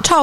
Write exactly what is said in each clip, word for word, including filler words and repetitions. Ciao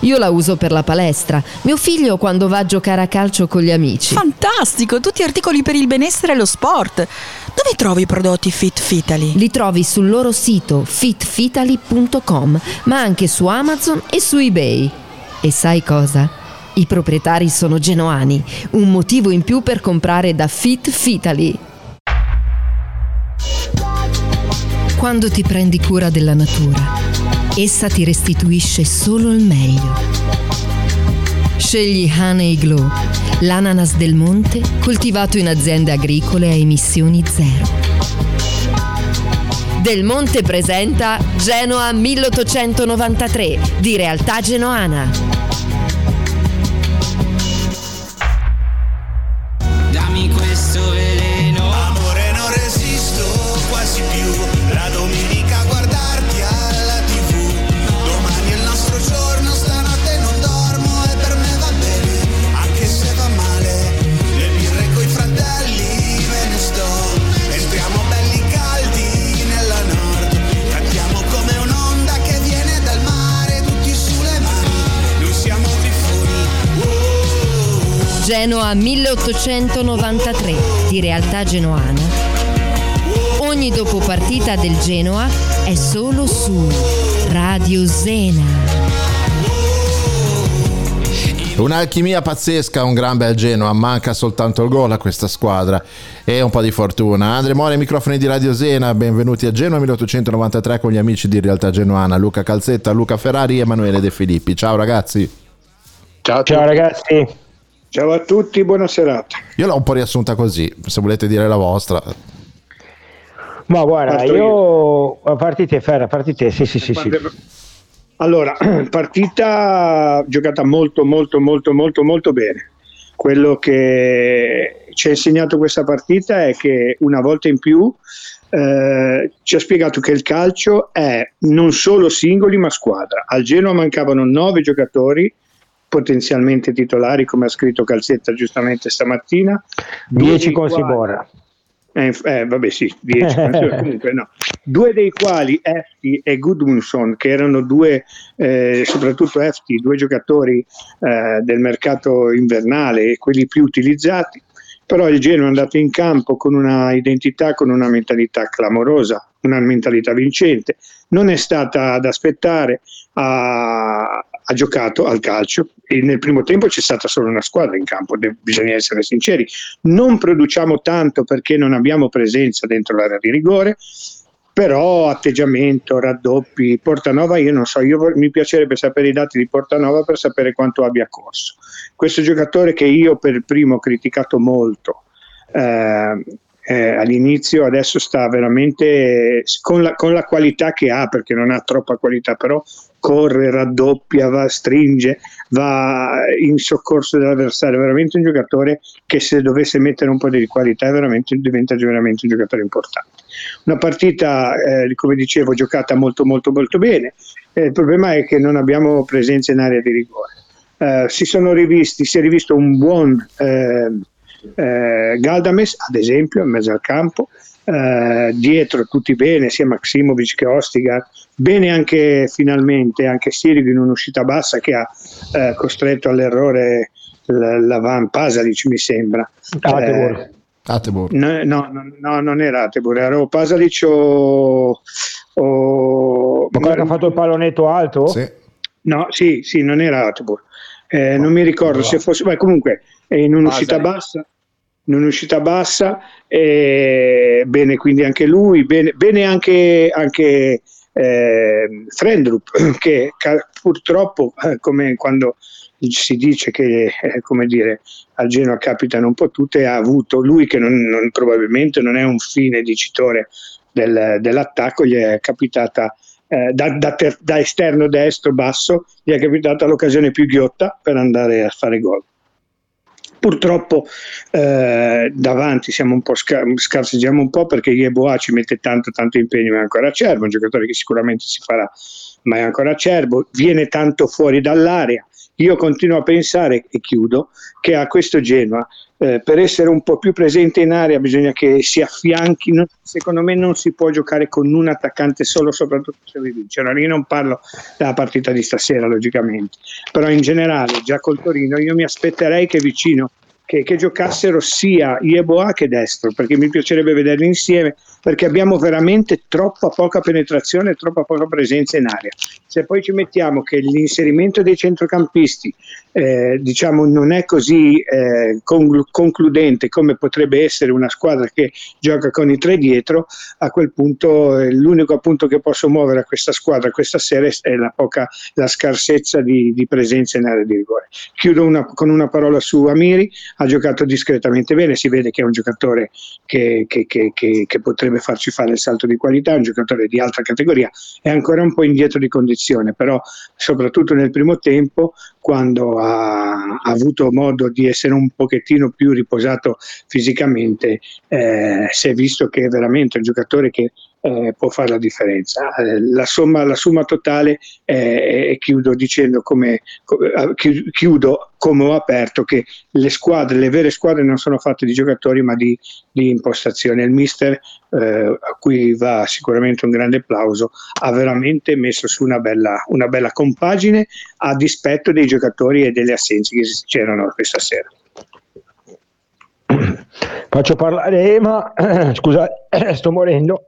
Io la uso per la palestra, mio figlio quando va a giocare a calcio con gli amici. Fantastico, tutti articoli per il benessere e lo sport. Dove trovi i prodotti Fit Fitaly? Li trovi sul loro sito fit fitaly punto com, ma anche su Amazon e su eBay. E sai cosa? I proprietari sono genoani, un motivo in più per comprare da Fit Fitaly. Quando ti prendi cura della natura, essa ti restituisce solo il meglio. Scegli Honey Glow, l'ananas del monte coltivato in aziende agricole a emissioni zero. Del Monte presenta Genoa milleottocentonovantatré di Realtà Genoana. Dammi questo veleno, amore non resisto quasi più, la domenica guardarti alla Genoa milleottocentonovantatré di Realtà Genoana. Ogni dopopartita del Genoa è solo su Radio Zena. Un'alchimia pazzesca, un gran bel Genoa, manca soltanto il gol a questa squadra e un po' di fortuna. Andre Mori ai microfoni di Radio Zena, benvenuti a Genoa milleottocentonovantatré con gli amici di Realtà Genoana, Luca Calzetta, Luca Ferrari e Emanuele De Filippi. Ciao ragazzi. Ciao, ciao ragazzi. Ciao a tutti, buona serata. Io l'ho un po' riassunta così, se volete dire la vostra. Ma guarda, Parto io... io... Partite Ferra, partite, sì sì sì, sì. Allora, partita giocata molto molto molto molto molto bene. Quello che ci ha insegnato questa partita è che una volta in più eh, ci ha spiegato che il calcio è non solo singoli ma squadra. Al Genoa mancavano nove giocatori potenzialmente titolari, come ha scritto Calzetta giustamente stamattina, dieci con Sibora, eh, eh, vabbè sì, dieci comunque no, due dei quali Hefti e Gudmundsson, che erano due eh, soprattutto Hefti, due giocatori eh, del mercato invernale, quelli più utilizzati. Però il Genoa è andato in campo con una identità, con una mentalità clamorosa, una mentalità vincente, non è stata ad aspettare, ha, ha giocato al calcio e nel primo tempo c'è stata solo una squadra in campo, de- bisogna essere sinceri, non produciamo tanto perché non abbiamo presenza dentro l'area di rigore, però atteggiamento, raddoppi, Portanova io non so, io vor- mi piacerebbe sapere i dati di Portanova per sapere quanto abbia corso, questo giocatore che io per primo ho criticato molto, eh, Eh, all'inizio, adesso sta veramente con la, con la qualità che ha, perché non ha troppa qualità, però corre, raddoppia, va, stringe, va in soccorso dell'avversario, è veramente un giocatore che se dovesse mettere un po' di qualità è veramente, diventa veramente un giocatore importante. Una partita eh, come dicevo giocata molto molto molto bene, eh, il problema è che non abbiamo presenza in area di rigore, eh, si sono rivisti, si è rivisto un buon eh, Eh, Galdames ad esempio in mezzo al campo, eh, dietro tutti bene, sia Maksimovic che Ostigar, bene anche finalmente anche Sirigu in un'uscita bassa che ha eh, costretto all'errore l- l'Avan Pasalic mi sembra Atebor. Eh, Atebor. No, no, no, non era Atebor, era Pasalic o, o quello che ha fatto il pallonetto alto? Sì. No, sì, sì, non era alto. Eh, oh, non mi ricordo se fosse, beh, comunque in un'uscita bassa, in un'uscita bassa, eh, bene, quindi anche lui, bene, bene anche, anche eh, Frendrup, che purtroppo, eh, come quando si dice che, eh, come dire, a Genoa capitano un po' tutte, ha avuto lui, che non, non, probabilmente non è un fine dicitore del, dell'attacco, gli è capitata eh, da, da, ter, da esterno destro basso, gli è capitata l'occasione più ghiotta per andare a fare gol. Purtroppo eh, davanti siamo un po' scar- scarseggiamo un po', perché Yeboah ci mette tanto tanto impegno, ma è ancora acerbo, un giocatore che sicuramente si farà, ma è ancora acerbo, viene tanto fuori dall'area. Io continuo a pensare, e chiudo, che a questo Genoa, eh, per essere un po' più presente in area, bisogna che si affianchino. Secondo me non si può giocare con un attaccante solo, soprattutto se vi vince. Allora, io non parlo della partita di stasera, logicamente, però in generale, già col Torino, io mi aspetterei che vicino, che, che giocassero sia Yeboah che Destro, perché mi piacerebbe vederli insieme, perché abbiamo veramente troppa poca penetrazione e troppa poca presenza in area. Se poi ci mettiamo che l'inserimento dei centrocampisti eh, diciamo non è così eh, concludente come potrebbe essere una squadra che gioca con i tre dietro, a quel punto eh, l'unico appunto che posso muovere a questa squadra questa sera è la poca, la scarsezza di, di presenza in area di rigore. Chiudo una, con una parola su Amiri. Ha giocato discretamente bene, si vede che è un giocatore che, che, che, che, che potrebbe farci fare il salto di qualità, un giocatore di alta categoria, è ancora un po' indietro di condizione, però soprattutto nel primo tempo, quando ha, ha avuto modo di essere un pochettino più riposato fisicamente, eh, si è visto che è veramente un giocatore che Eh, può fare la differenza. Eh, la somma, la somma totale, e chiudo dicendo come co- chiudo come ho aperto, che le squadre, le vere squadre, non sono fatte di giocatori ma di, di impostazione. Il mister, eh, a cui va sicuramente un grande applauso, ha veramente messo su una bella, una bella compagine, a dispetto dei giocatori e delle assenze che c'erano questa sera. Faccio parlare Ema, scusa, sto morendo.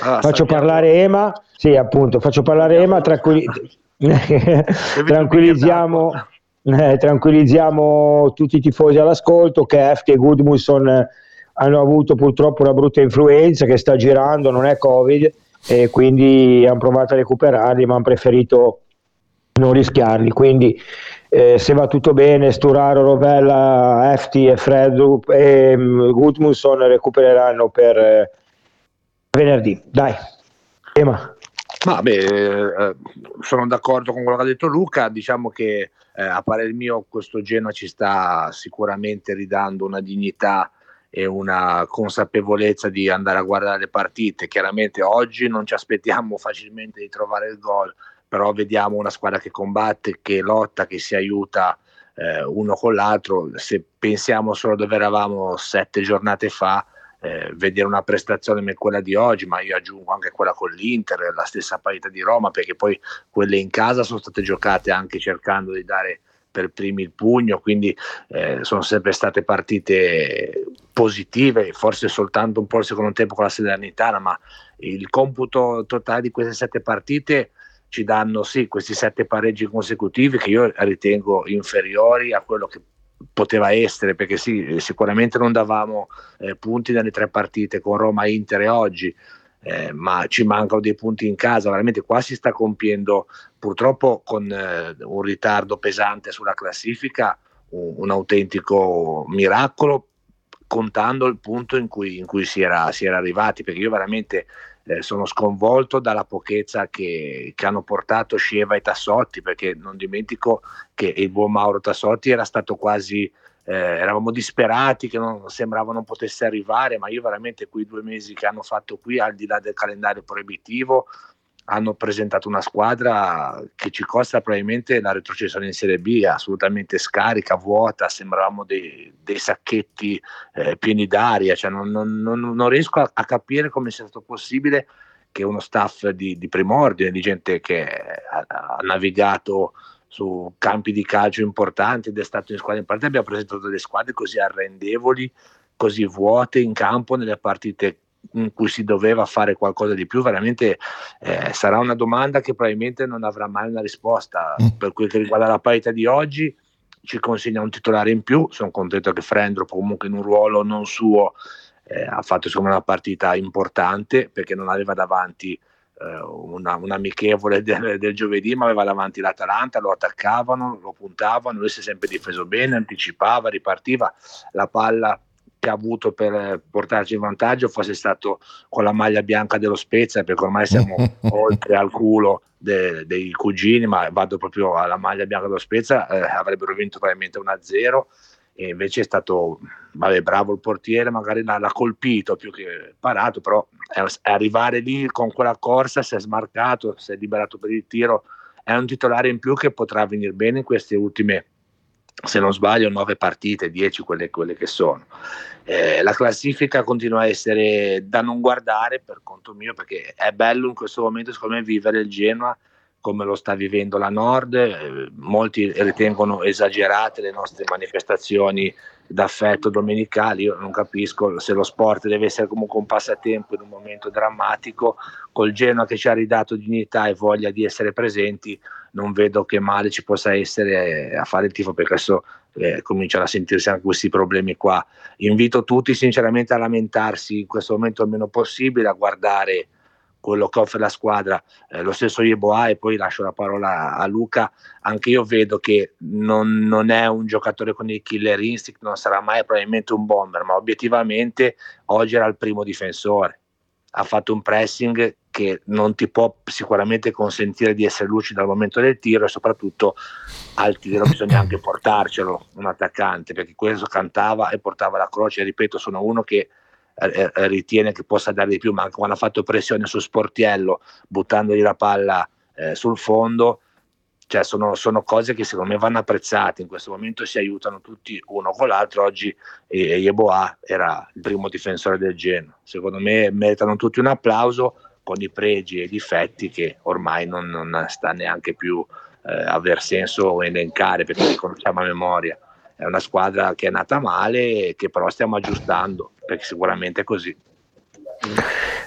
Ah, faccio parlare piano. Ema, sì, appunto, faccio parlare Ema, tranquilli... tranquillizziamo, eh, tranquillizziamo tutti i tifosi all'ascolto, che Hefti e Gudmundsson hanno avuto purtroppo una brutta influenza che sta girando, non è Covid, e quindi hanno provato a recuperarli, ma hanno preferito non rischiarli, quindi eh, se va tutto bene, Sturaro, Rovella, Hefti e Frendrup e um, Gudmundsson recupereranno per eh, venerdì. Dai, Ema. Ma beh, sono d'accordo con quello che ha detto Luca, diciamo che eh, a parer mio questo Genoa ci sta sicuramente ridando una dignità e una consapevolezza di andare a guardare le partite. Chiaramente oggi non ci aspettiamo facilmente di trovare il gol, però vediamo una squadra che combatte, che lotta, che si aiuta eh, uno con l'altro. Se pensiamo solo dove eravamo sette giornate fa, eh, vedere una prestazione come quella di oggi, ma io aggiungo anche quella con l'Inter, la stessa partita di Roma, perché poi quelle in casa sono state giocate anche cercando di dare per primi il pugno, quindi eh, sono sempre state partite positive, forse soltanto un po' il secondo tempo con la Salernitana, ma il computo totale di queste sette partite ci danno sì questi sette pareggi consecutivi, che io ritengo inferiori a quello che poteva essere, perché sì, sicuramente non davamo eh, punti nelle tre partite con Roma, Inter e oggi, eh, ma ci mancano dei punti in casa. Veramente qua si sta compiendo, purtroppo con eh, un ritardo pesante sulla classifica, un, un autentico miracolo, contando il punto in cui, in cui si era, si era arrivati, perché io veramente Eh, sono sconvolto dalla pochezza che, che hanno portato Scieva e Tassotti, perché non dimentico che il buon Mauro Tassotti era stato quasi, eh, eravamo disperati che non, sembrava non potesse arrivare, ma io veramente quei due mesi che hanno fatto qui, al di là del calendario proibitivo, hanno presentato una squadra che ci costa probabilmente la retrocessione in Serie B, assolutamente scarica, vuota, sembravamo dei, dei sacchetti eh, pieni d'aria, cioè non, non, non riesco a, a capire come sia stato possibile che uno staff di, di prim'ordine, di gente che ha, ha navigato su campi di calcio importanti ed è stato in squadra importante, abbiamo presentato delle squadre così arrendevoli, così vuote in campo nelle partite in cui si doveva fare qualcosa di più, veramente eh, sarà una domanda che probabilmente non avrà mai una risposta. Per quel che riguarda la parità di oggi, ci consegna un titolare in più. Sono contento che Frendrup, comunque in un ruolo non suo, eh, ha fatto secondo me una partita importante, perché non aveva davanti eh, una, un amichevole del, del giovedì, ma aveva davanti l'Atalanta, lo attaccavano, lo puntavano, lui si è sempre difeso bene, anticipava, ripartiva. La palla che ha avuto per portarci in vantaggio fosse stato con la maglia bianca dello Spezia, perché ormai siamo oltre al culo de, dei cugini, ma vado proprio alla maglia bianca dello Spezia, eh, avrebbero vinto probabilmente uno a zero, e invece è stato, vabbè, bravo il portiere, magari l'ha, l'ha colpito più che parato, però è, è arrivare lì con quella corsa, si è smarcato, si è liberato per il tiro. È un titolare in più che potrà venire bene in queste ultime, se non sbaglio, nove partite, dieci quelle, quelle che sono. Eh, la classifica continua a essere da non guardare, per conto mio, perché è bello in questo momento, secondo me, vivere il Genoa come lo sta vivendo la Nord. Eh, molti ritengono esagerate le nostre manifestazioni d'affetto domenicali. Io non capisco, se lo sport deve essere comunque un passatempo in un momento drammatico, col Genoa che ci ha ridato dignità e voglia di essere presenti, non vedo che male ci possa essere a fare il tifo, perché adesso eh, cominciano a sentirsi anche questi problemi qua. Invito tutti sinceramente a lamentarsi in questo momento il meno possibile, a guardare quello che offre la squadra. Eh, lo stesso Yeboah, e poi lascio la parola a Luca, anche io vedo che non, non è un giocatore con il killer instinct, non sarà mai probabilmente un bomber, ma obiettivamente oggi era il primo difensore. Ha fatto un pressing che non ti può sicuramente consentire di essere lucido al momento del tiro, e soprattutto al tiro bisogna anche portarcelo un attaccante, perché questo cantava e portava la croce. Ripeto, sono uno che eh, ritiene che possa dare di più, ma anche quando ha fatto pressione su Sportiello buttandogli la palla eh, sul fondo, cioè sono, sono cose che secondo me vanno apprezzate. In questo momento si aiutano tutti uno con l'altro. Oggi eh, Yeboah era il primo difensore del Genoa, secondo me meritano tutti un applauso, con i pregi e i difetti che ormai non, non sta neanche più eh, aver senso elencare, perché li conosciamo a memoria. È una squadra che è nata male e che però stiamo aggiustando, perché sicuramente è così.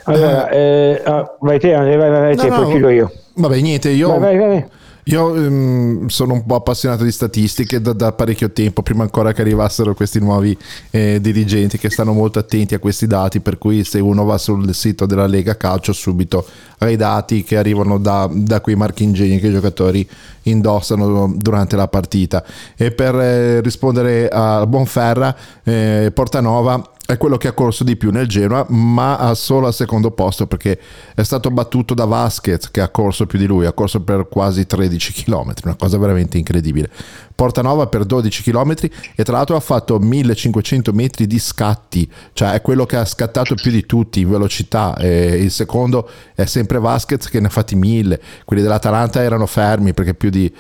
Allora, eh, oh, vai te, vai, vai, vai te, no, poi chiudo io. Vabbè, niente, io... Vai, vai, vai. Io um, sono un po' appassionato di statistiche da, da parecchio tempo, prima ancora che arrivassero questi nuovi eh, dirigenti che stanno molto attenti a questi dati, per cui se uno va sul sito della Lega Calcio subito ai dati che arrivano da, da quei marchingegni che i giocatori indossano durante la partita. E per eh, rispondere a Bonferra, eh, Portanova è quello che ha corso di più nel Genoa, ma solo al secondo posto, perché è stato battuto da Vasquez, che ha corso più di lui, ha corso per quasi tredici chilometri, una cosa veramente incredibile. Portanova per dodici chilometri, e tra l'altro ha fatto millecinquecento metri di scatti, cioè è quello che ha scattato più di tutti in velocità. E il secondo è sempre Vasquez, che ne ha fatti mille. Quelli dell'Atalanta erano fermi, perché più di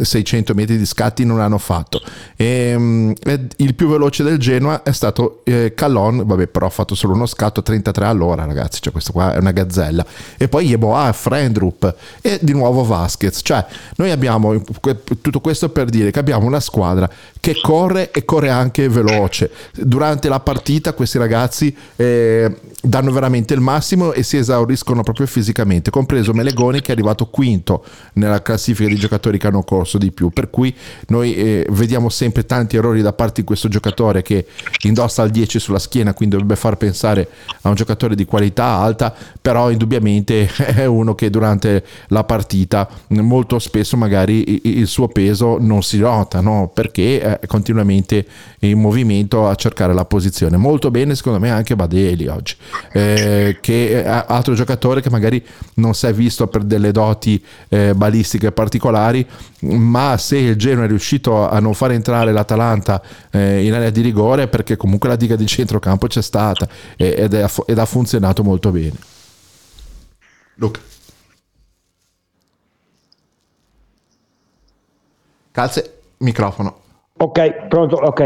seicento metri di scatti non hanno fatto. E, e il più veloce del Genoa è stato eh, Callon, vabbè, però ha fatto solo uno scatto a trentatré all'ora, ragazzi, cioè questo qua è una gazzella. E poi Yeboah, Frendrup e di nuovo Vasquez. Cioè noi abbiamo tutto questo per dire che abbiamo una squadra che corre, e corre anche veloce. Durante la partita questi ragazzi eh, danno veramente il massimo e si esauriscono proprio fisicamente, compreso Melegoni, che è arrivato quinto nella classifica di giocatori che hanno corso di più, per cui noi eh, vediamo sempre tanti errori da parte di questo giocatore che indossa il dieci sulla schiena, quindi dovrebbe far pensare a un giocatore di qualità alta, però indubbiamente è uno che durante la partita molto spesso magari il suo peso non si nota, no? Perché è continuamente in movimento a cercare la posizione. Molto bene secondo me anche Badelj oggi, eh, che è altro giocatore che magari non si è visto per delle doti eh, balistiche particolari, ma se il Genoa è riuscito a non far entrare l'Atalanta eh, in area di rigore, perché comunque la diga di centrocampo c'è stata ed, è, ed ha funzionato molto bene. Luca Calze, microfono. Ok, pronto, ok.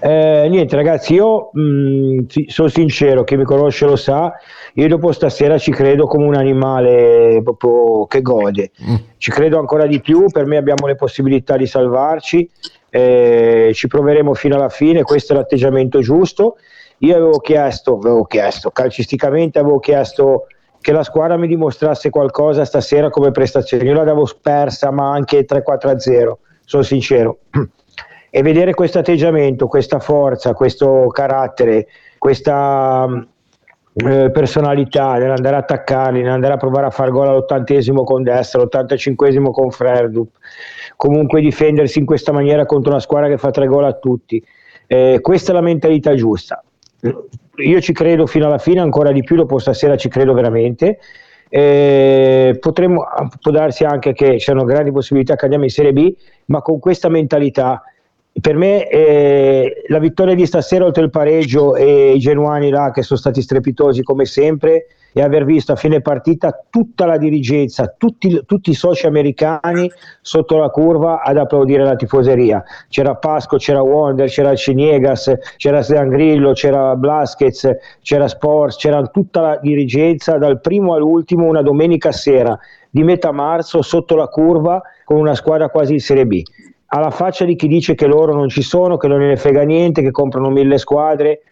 Eh, niente ragazzi, io mh, sono sincero, chi mi conosce lo sa, io dopo stasera ci credo come un animale proprio che gode, mm. ci credo ancora di più. Per me abbiamo le possibilità di salvarci, eh, ci proveremo fino alla fine, questo è l'atteggiamento giusto. Io avevo chiesto, avevo chiesto, calcisticamente avevo chiesto che la squadra mi dimostrasse qualcosa stasera come prestazione. Io l'avevo persa, ma anche tre quattro a zero, sono sincero. E vedere questo atteggiamento, questa forza, questo carattere, questa eh, personalità nell'andare a attaccarli, nell'andare a provare a far gol all'ottantesimo con Destro, all'ottantacinquesimo con Frendrup, comunque difendersi in questa maniera contro una squadra che fa tre gol a tutti, eh, questa è la mentalità giusta. Io ci credo fino alla fine, ancora di più dopo stasera ci credo veramente. Eh, potremmo, può darsi anche che ci sono grandi possibilità che andiamo in Serie B, ma con questa mentalità per me eh, la vittoria di stasera oltre il pareggio e i genuani là che sono stati strepitosi come sempre, e aver visto a fine partita tutta la dirigenza, tutti, tutti i soci americani sotto la curva ad applaudire la tifoseria. C'era Pasco, c'era Wonder, c'era Ciniegas, c'era Sangrillo, c'era Vasquez, c'era Sports, c'era tutta la dirigenza dal primo all'ultimo, una domenica sera di metà marzo sotto la curva con una squadra quasi in Serie B. Alla faccia di chi dice che loro non ci sono, che non ne frega niente, che comprano mille squadre.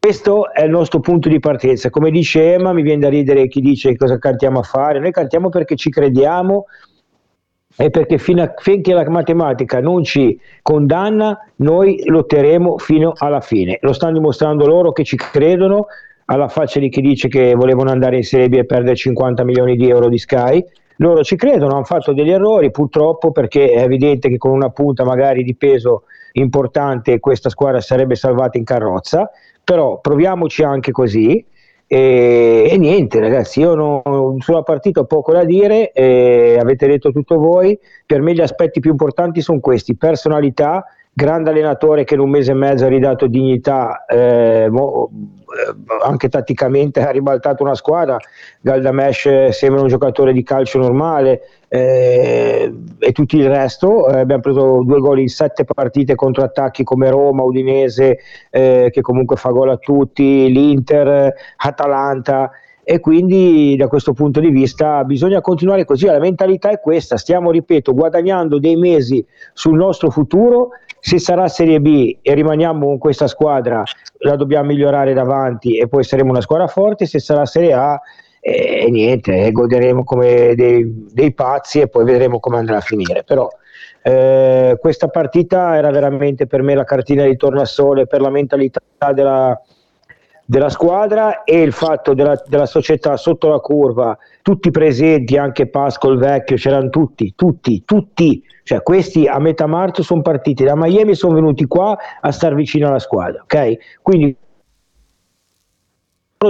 Questo è il nostro punto di partenza. Come dice Emma, mi viene da ridere chi dice cosa cantiamo a fare. Noi cantiamo perché ci crediamo e perché fino a, finché la matematica non ci condanna, noi lotteremo fino alla fine. Lo stanno dimostrando loro che ci credono, alla faccia di chi dice che volevano andare in Serie B e perdere cinquanta milioni di euro di Sky. Loro ci credono, hanno fatto degli errori purtroppo, perché è evidente che con una punta magari di peso importante questa squadra sarebbe salvata in carrozza, però proviamoci anche così e, e niente ragazzi, io non, sulla partita ho poco da dire, e avete detto tutto voi. Per me gli aspetti più importanti sono questi: personalità, grande allenatore che in un mese e mezzo ha ridato dignità, eh, anche tatticamente ha ribaltato una squadra. Galdames sembra un giocatore di calcio normale, eh, e tutto il resto. Eh, abbiamo preso due gol in sette partite contro attacchi come Roma, Udinese, eh, che comunque fa gol a tutti, l'Inter, Atalanta. E quindi da questo punto di vista bisogna continuare così, la mentalità è questa, stiamo, ripeto, guadagnando dei mesi sul nostro futuro. Se sarà Serie B e rimaniamo con questa squadra, la dobbiamo migliorare davanti e poi saremo una squadra forte. Se sarà Serie A, e eh, niente, goderemo come dei, dei pazzi e poi vedremo come andrà a finire. Però eh, questa partita era veramente per me la cartina di tornasole per la mentalità della della squadra e il fatto della, della società sotto la curva, tutti presenti, anche Pasco il vecchio, c'erano tutti, tutti, tutti, cioè questi a metà marzo sono partiti da Miami e sono venuti qua a star vicino alla squadra, ok? Quindi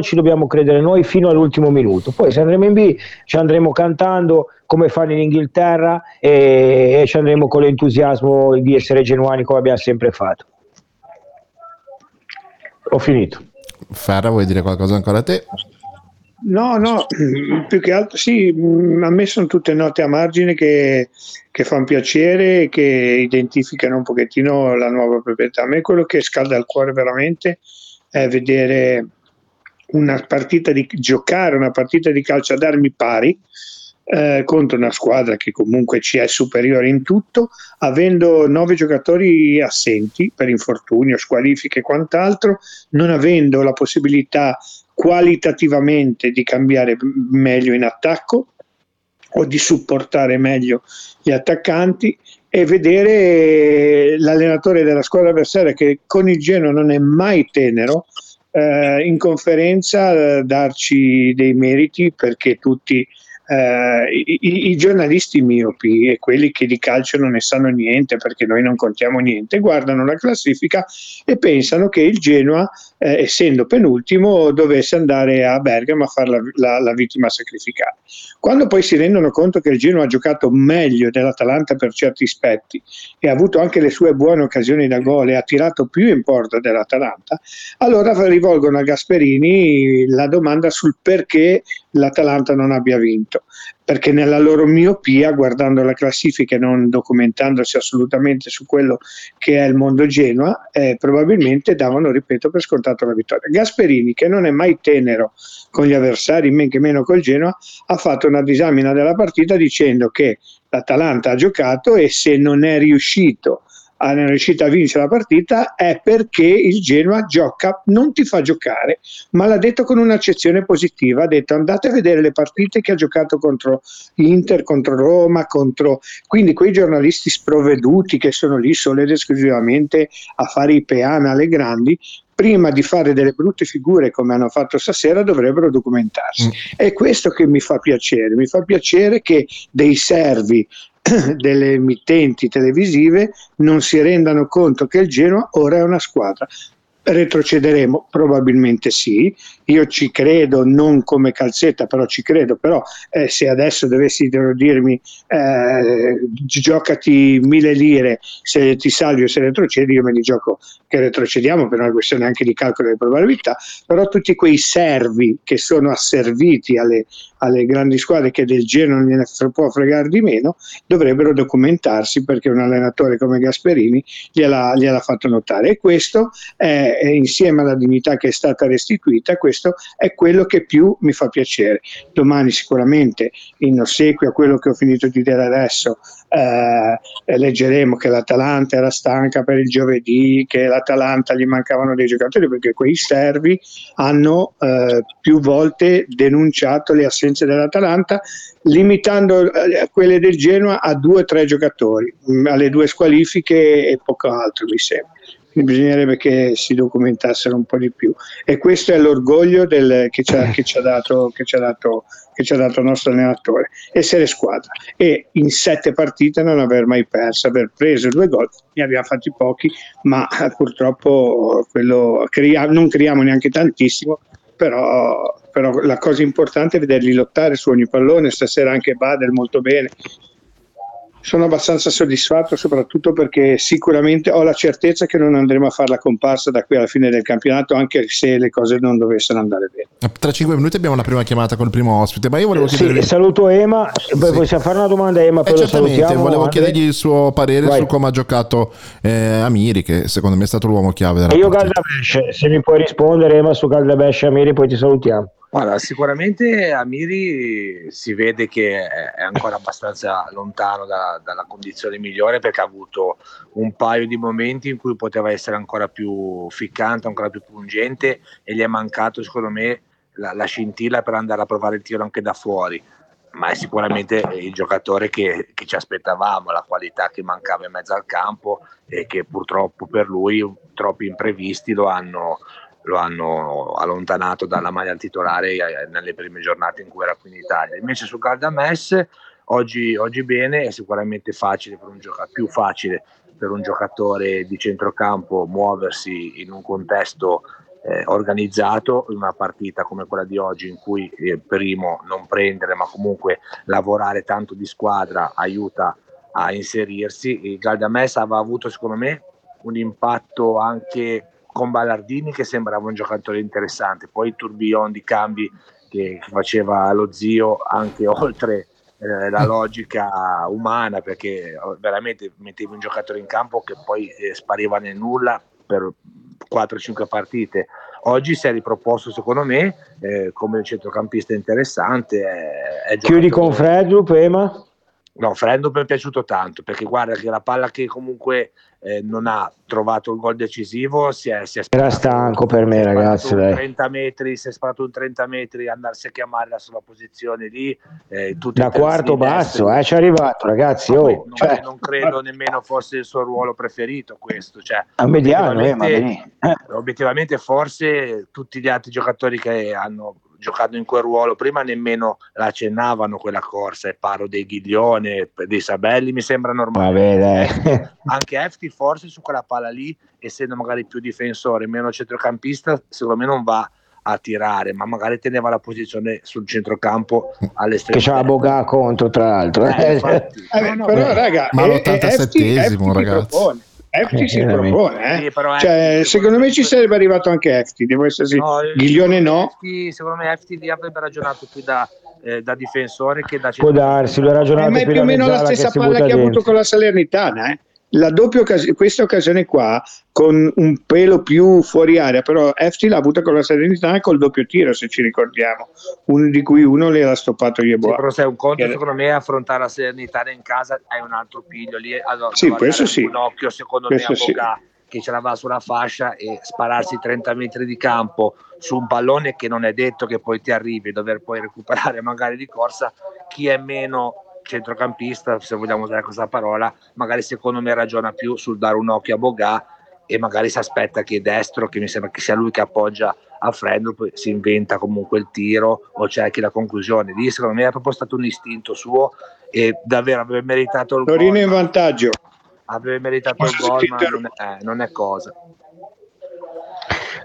ci dobbiamo credere noi fino all'ultimo minuto, poi se andremo in B ci andremo cantando come fanno in Inghilterra e, e ci andremo con l'entusiasmo di essere genuani come abbiamo sempre fatto. Ho finito. Ferra, vuoi dire qualcosa ancora a te? No, no, più che altro sì, a me sono tutte note a margine che, che fanno piacere, che identificano un pochettino la nuova proprietà. A me quello che scalda il cuore veramente è vedere una partita di giocare, una partita di calcio ad armi pari eh, contro una squadra che comunque ci è superiore in tutto, avendo nove giocatori assenti per infortunio, squalifiche e quant'altro, non avendo la possibilità qualitativamente di cambiare meglio in attacco o di supportare meglio gli attaccanti, e vedere l'allenatore della squadra avversaria, che con il Genoa non è mai tenero, eh, in conferenza eh, darci dei meriti, perché tutti Uh, i, i giornalisti miopi e quelli che di calcio non ne sanno niente, perché noi non contiamo niente, guardano la classifica e pensano che il Genoa, eh, essendo penultimo, dovesse andare a Bergamo a fare la, la, la vittima sacrificale. Quando poi si rendono conto che il Genoa ha giocato meglio dell'Atalanta per certi aspetti e ha avuto anche le sue buone occasioni da gol e ha tirato più in porta dell'Atalanta, allora rivolgono a Gasperini la domanda sul perché l'Atalanta non abbia vinto, perché nella loro miopia, guardando la classifica e non documentandosi assolutamente su quello che è il mondo Genoa, eh, probabilmente davano, ripeto, per scontato la vittoria. Gasperini, che non è mai tenero con gli avversari, men che meno col Genoa, ha fatto una disamina della partita dicendo che l'Atalanta ha giocato e se non è riuscito non è riuscita a vincere la partita è perché il Genoa gioca, non ti fa giocare, ma l'ha detto con un'accezione positiva, ha detto andate a vedere le partite che ha giocato contro Inter, contro Roma, contro... quindi quei giornalisti sprovveduti che sono lì solo ed esclusivamente a fare i peana alle grandi, prima di fare delle brutte figure come hanno fatto stasera dovrebbero documentarsi. Mm. È questo che mi fa piacere, mi fa piacere che dei servi delle emittenti televisive non si rendano conto che il Genoa ora è una squadra. Retrocederemo? Probabilmente sì, io ci credo, non come calzetta, però ci credo, però eh, se adesso dovessi dirmi eh, giocati mille lire se ti salvi o se retrocedi, io me li gioco che retrocediamo per una questione anche di calcolo di probabilità, però tutti quei servi che sono asserviti alle, alle grandi squadre che del Genoa non gliene può fregare di meno dovrebbero documentarsi, perché un allenatore come Gasperini gliela, gliela ha fatto notare, e questo è E insieme alla dignità che è stata restituita, questo è quello che più mi fa piacere. Domani sicuramente, in ossequio a quello che ho finito di dire adesso, eh, leggeremo che l'Atalanta era stanca per il giovedì, che l'Atalanta gli mancavano dei giocatori, perché quei servi hanno eh, più volte denunciato le assenze dell'Atalanta, limitando eh, quelle del Genoa a due o tre giocatori, mh, alle due squalifiche e poco altro, mi sembra. Bisognerebbe che si documentassero un po' di più, e questo è l'orgoglio del, che, ci ha, che ci ha dato che ci ha dato che ci ha dato il nostro allenatore, essere squadra e in sette partite non aver mai perso, aver preso due gol, ne abbiamo fatti pochi, ma purtroppo quello crea, non creiamo neanche tantissimo, però, però la cosa importante è vederli lottare su ogni pallone. Stasera anche Badelj molto bene. Sono abbastanza soddisfatto, soprattutto perché sicuramente ho la certezza che non andremo a fare la comparsa da qui alla fine del campionato, anche se le cose non dovessero andare bene. Tra cinque minuti abbiamo la prima chiamata col primo ospite, ma io volevo chiedervi... Sì, saluto Ema, sì. Possiamo fare una domanda a Ema, poi eh, lo salutiamo. Volevo Andrei. chiedergli il suo parere Vai. su come ha giocato eh, Amiri, che secondo me è stato l'uomo chiave della io partita. Galdames, se mi puoi rispondere Ema su Galdames e Amiri, poi ti salutiamo. Guarda, sicuramente Amiri si vede che è ancora abbastanza lontano da, dalla condizione migliore, perché ha avuto un paio di momenti in cui poteva essere ancora più ficcante, ancora più pungente, e gli è mancato secondo me la, la scintilla per andare a provare il tiro anche da fuori, ma è sicuramente il giocatore che, che ci aspettavamo, la qualità che mancava in mezzo al campo e che purtroppo per lui troppi imprevisti lo hanno... lo hanno allontanato dalla maglia titolare nelle prime giornate in cui era qui in Italia. Invece su Galdames oggi, oggi bene, è sicuramente facile per un gioca- più facile per un giocatore di centrocampo muoversi in un contesto eh, organizzato, in una partita come quella di oggi in cui eh, primo non prendere ma comunque lavorare tanto di squadra aiuta a inserirsi. E Galdames aveva avuto secondo me un impatto anche con Ballardini, che sembrava un giocatore interessante, poi il tourbillon di cambi che faceva lo zio anche oltre eh, la logica umana, perché veramente mettevi un giocatore in campo che poi eh, spariva nel nulla per quattro cinque partite. Oggi si è riproposto secondo me eh, come centrocampista interessante. È, è Chiudi con Frendrup, Ema? No, Frendrup mi è piaciuto tanto, perché guarda che la palla che comunque eh, non ha trovato il gol decisivo, si è, si è era stanco per me ragazzi, trenta metri, si è sparato un trenta metri, andarsi a chiamarla sulla posizione lì eh, da quarto basso, eh, ci è arrivato ragazzi. No, oh, non, cioè, non credo nemmeno fosse il suo ruolo preferito questo, cioè, a mediano, obiettivamente, eh, eh. obiettivamente forse tutti gli altri giocatori che hanno giocando in quel ruolo prima nemmeno la accennavano quella corsa, e parlo dei Ghiglione, dei Sabelli, mi sembra normale. Vabbè, dai. Anche Hefti forse su quella palla lì, essendo magari più difensore meno centrocampista, secondo me non va a tirare, ma magari teneva la posizione sul centrocampo all'esterno, che c'era Boga contro tra l'altro eh, infatti, eh, no, però beh. Raga, ma l'ottantasettesimo ragazzi Hefti si propone, eh? Sì, cioè, secondo me ci sarebbe arrivato anche Hefti, devo essere no, Ghiglione no. Hefti, secondo me Hefti lì avrebbe ragionato più da, eh, da difensore che da centrocampo. Può darsi, lo ha ragionato eh, più, ma è più o meno la stessa palla che ha avuto con la Salernitana, eh? La doppia occasione, questa occasione qua con un pelo più fuori area, però Hefti l'ha avuta con la Salernitana col doppio tiro, se ci ricordiamo, uno di cui uno le ha stoppato Yeboah. Sì, però se è un conto che secondo me affrontare la Salernitana in casa è un altro piglio lì, allora sì, questo sì, un occhio secondo questo me a Boga, sì, che ce la va sulla fascia e spararsi trenta metri di campo su un pallone che non è detto che poi ti arrivi, dover poi recuperare magari di corsa, chi è meno centrocampista, se vogliamo usare questa parola, magari secondo me ragiona più sul dare un occhio a Boga e magari si aspetta che Destro, che mi sembra che sia lui che appoggia a Frendrup, si inventa comunque il tiro o cerchi la conclusione. Lì secondo me è proprio stato un istinto suo e davvero avrebbe meritato il Torino gol, in vantaggio avrebbe meritato ma il gol ma non è, non è cosa.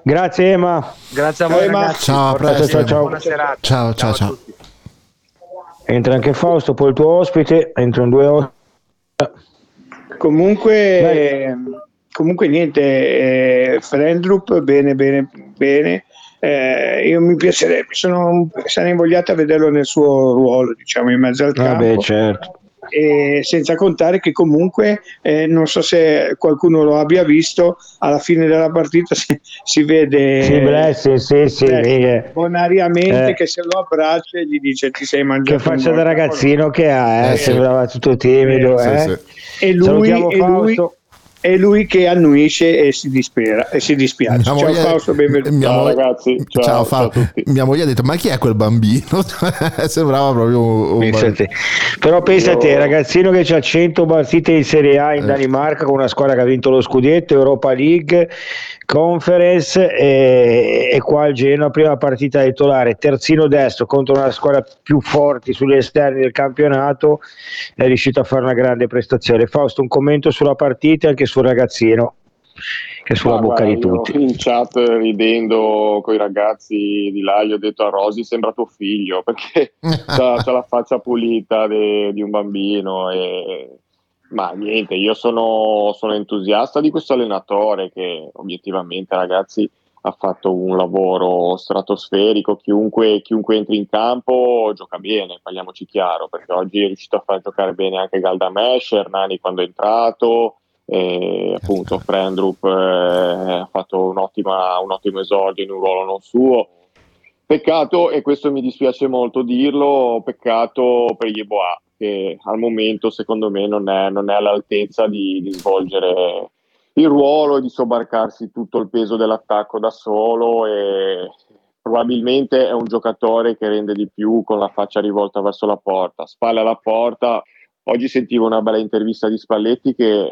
Grazie Emma, grazie a voi, Emma. Ragazzi, ciao, presto, ciao, ciao. Buona serata. Ciao, ciao, ciao, ciao. Entra anche Fausto, poi il tuo ospite, entrano due ospiti. Comunque, eh, comunque niente, eh, Frendrup, bene, bene, bene. Eh, io mi piacerebbe, sono, sono invogliato a vederlo nel suo ruolo, diciamo, in mezzo al campo. Vabbè, certo. E senza contare che comunque eh, non so se qualcuno lo abbia visto, alla fine della partita si, si vede sì, Blessin, sì, sì, eh, bonariamente eh. che se lo abbraccia e gli dice ti sei mangiato, che faccia da ragazzino che ha, eh, eh, sembrava tutto timido eh, eh. Sì, sì. E lui, e lui, e lui che annuisce e si dispera e si dispiace. Ciao Fausto, benvenuto. Ciao moglie, ragazzi, ciao, ciao, ciao a tutti. Mia moglie ha detto ma chi è quel bambino? Sembrava proprio un, un bambino. Però pensate, Io... ragazzino che c'ha cento partite in Serie A in eh. Danimarca con una squadra che ha vinto lo scudetto, Europa League, Conference e, e qua al Genoa prima partita titolare, terzino destro contro una squadra più forte sugli esterni del campionato, è riuscito a fare una grande prestazione. Fausto, un commento sulla partita, anche sul ragazzino che è sulla ah, bocca guarda, di tutti. In chat ridendo con i ragazzi di là gli ho detto a Rosy sembra tuo figlio perché c'ha, c'ha la faccia pulita de, di un bambino e... ma niente, io sono, sono entusiasta di questo allenatore che obiettivamente ragazzi ha fatto un lavoro stratosferico, chiunque, chiunque entri in campo gioca bene, parliamoci chiaro, perché oggi è riuscito a far giocare bene anche Galdames, Hernani quando è entrato. E appunto Frendrup eh, ha fatto un'ottima, un ottimo esordio in un ruolo non suo, peccato, e questo mi dispiace molto dirlo, peccato per Yeboah che al momento secondo me non è, non è all'altezza di, di svolgere il ruolo e di sobbarcarsi tutto il peso dell'attacco da solo, e probabilmente è un giocatore che rende di più con la faccia rivolta verso la porta, spalle alla porta. Oggi sentivo una bella intervista di Spalletti che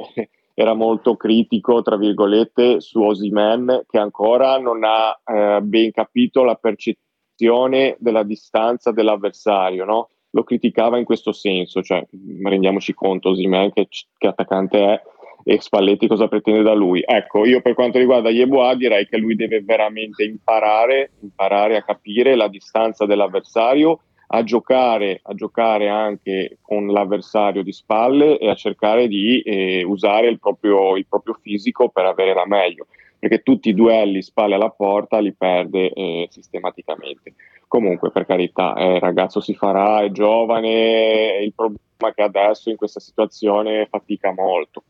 era molto critico, tra virgolette, su Osimhen, che ancora non ha eh, ben capito la percezione della distanza dell'avversario, no? Lo criticava in questo senso, cioè rendiamoci conto Osimhen che, che attaccante è e Spalletti cosa pretende da lui. Ecco, io per quanto riguarda Yeboah direi che lui deve veramente imparare, imparare a capire la distanza dell'avversario, a giocare, a giocare anche con l'avversario di spalle e a cercare di eh, usare il proprio, il proprio fisico per avere la meglio, perché tutti i duelli spalle alla porta li perde eh, sistematicamente. Comunque per carità, eh, il ragazzo si farà, è giovane, il problema è che adesso in questa situazione fatica molto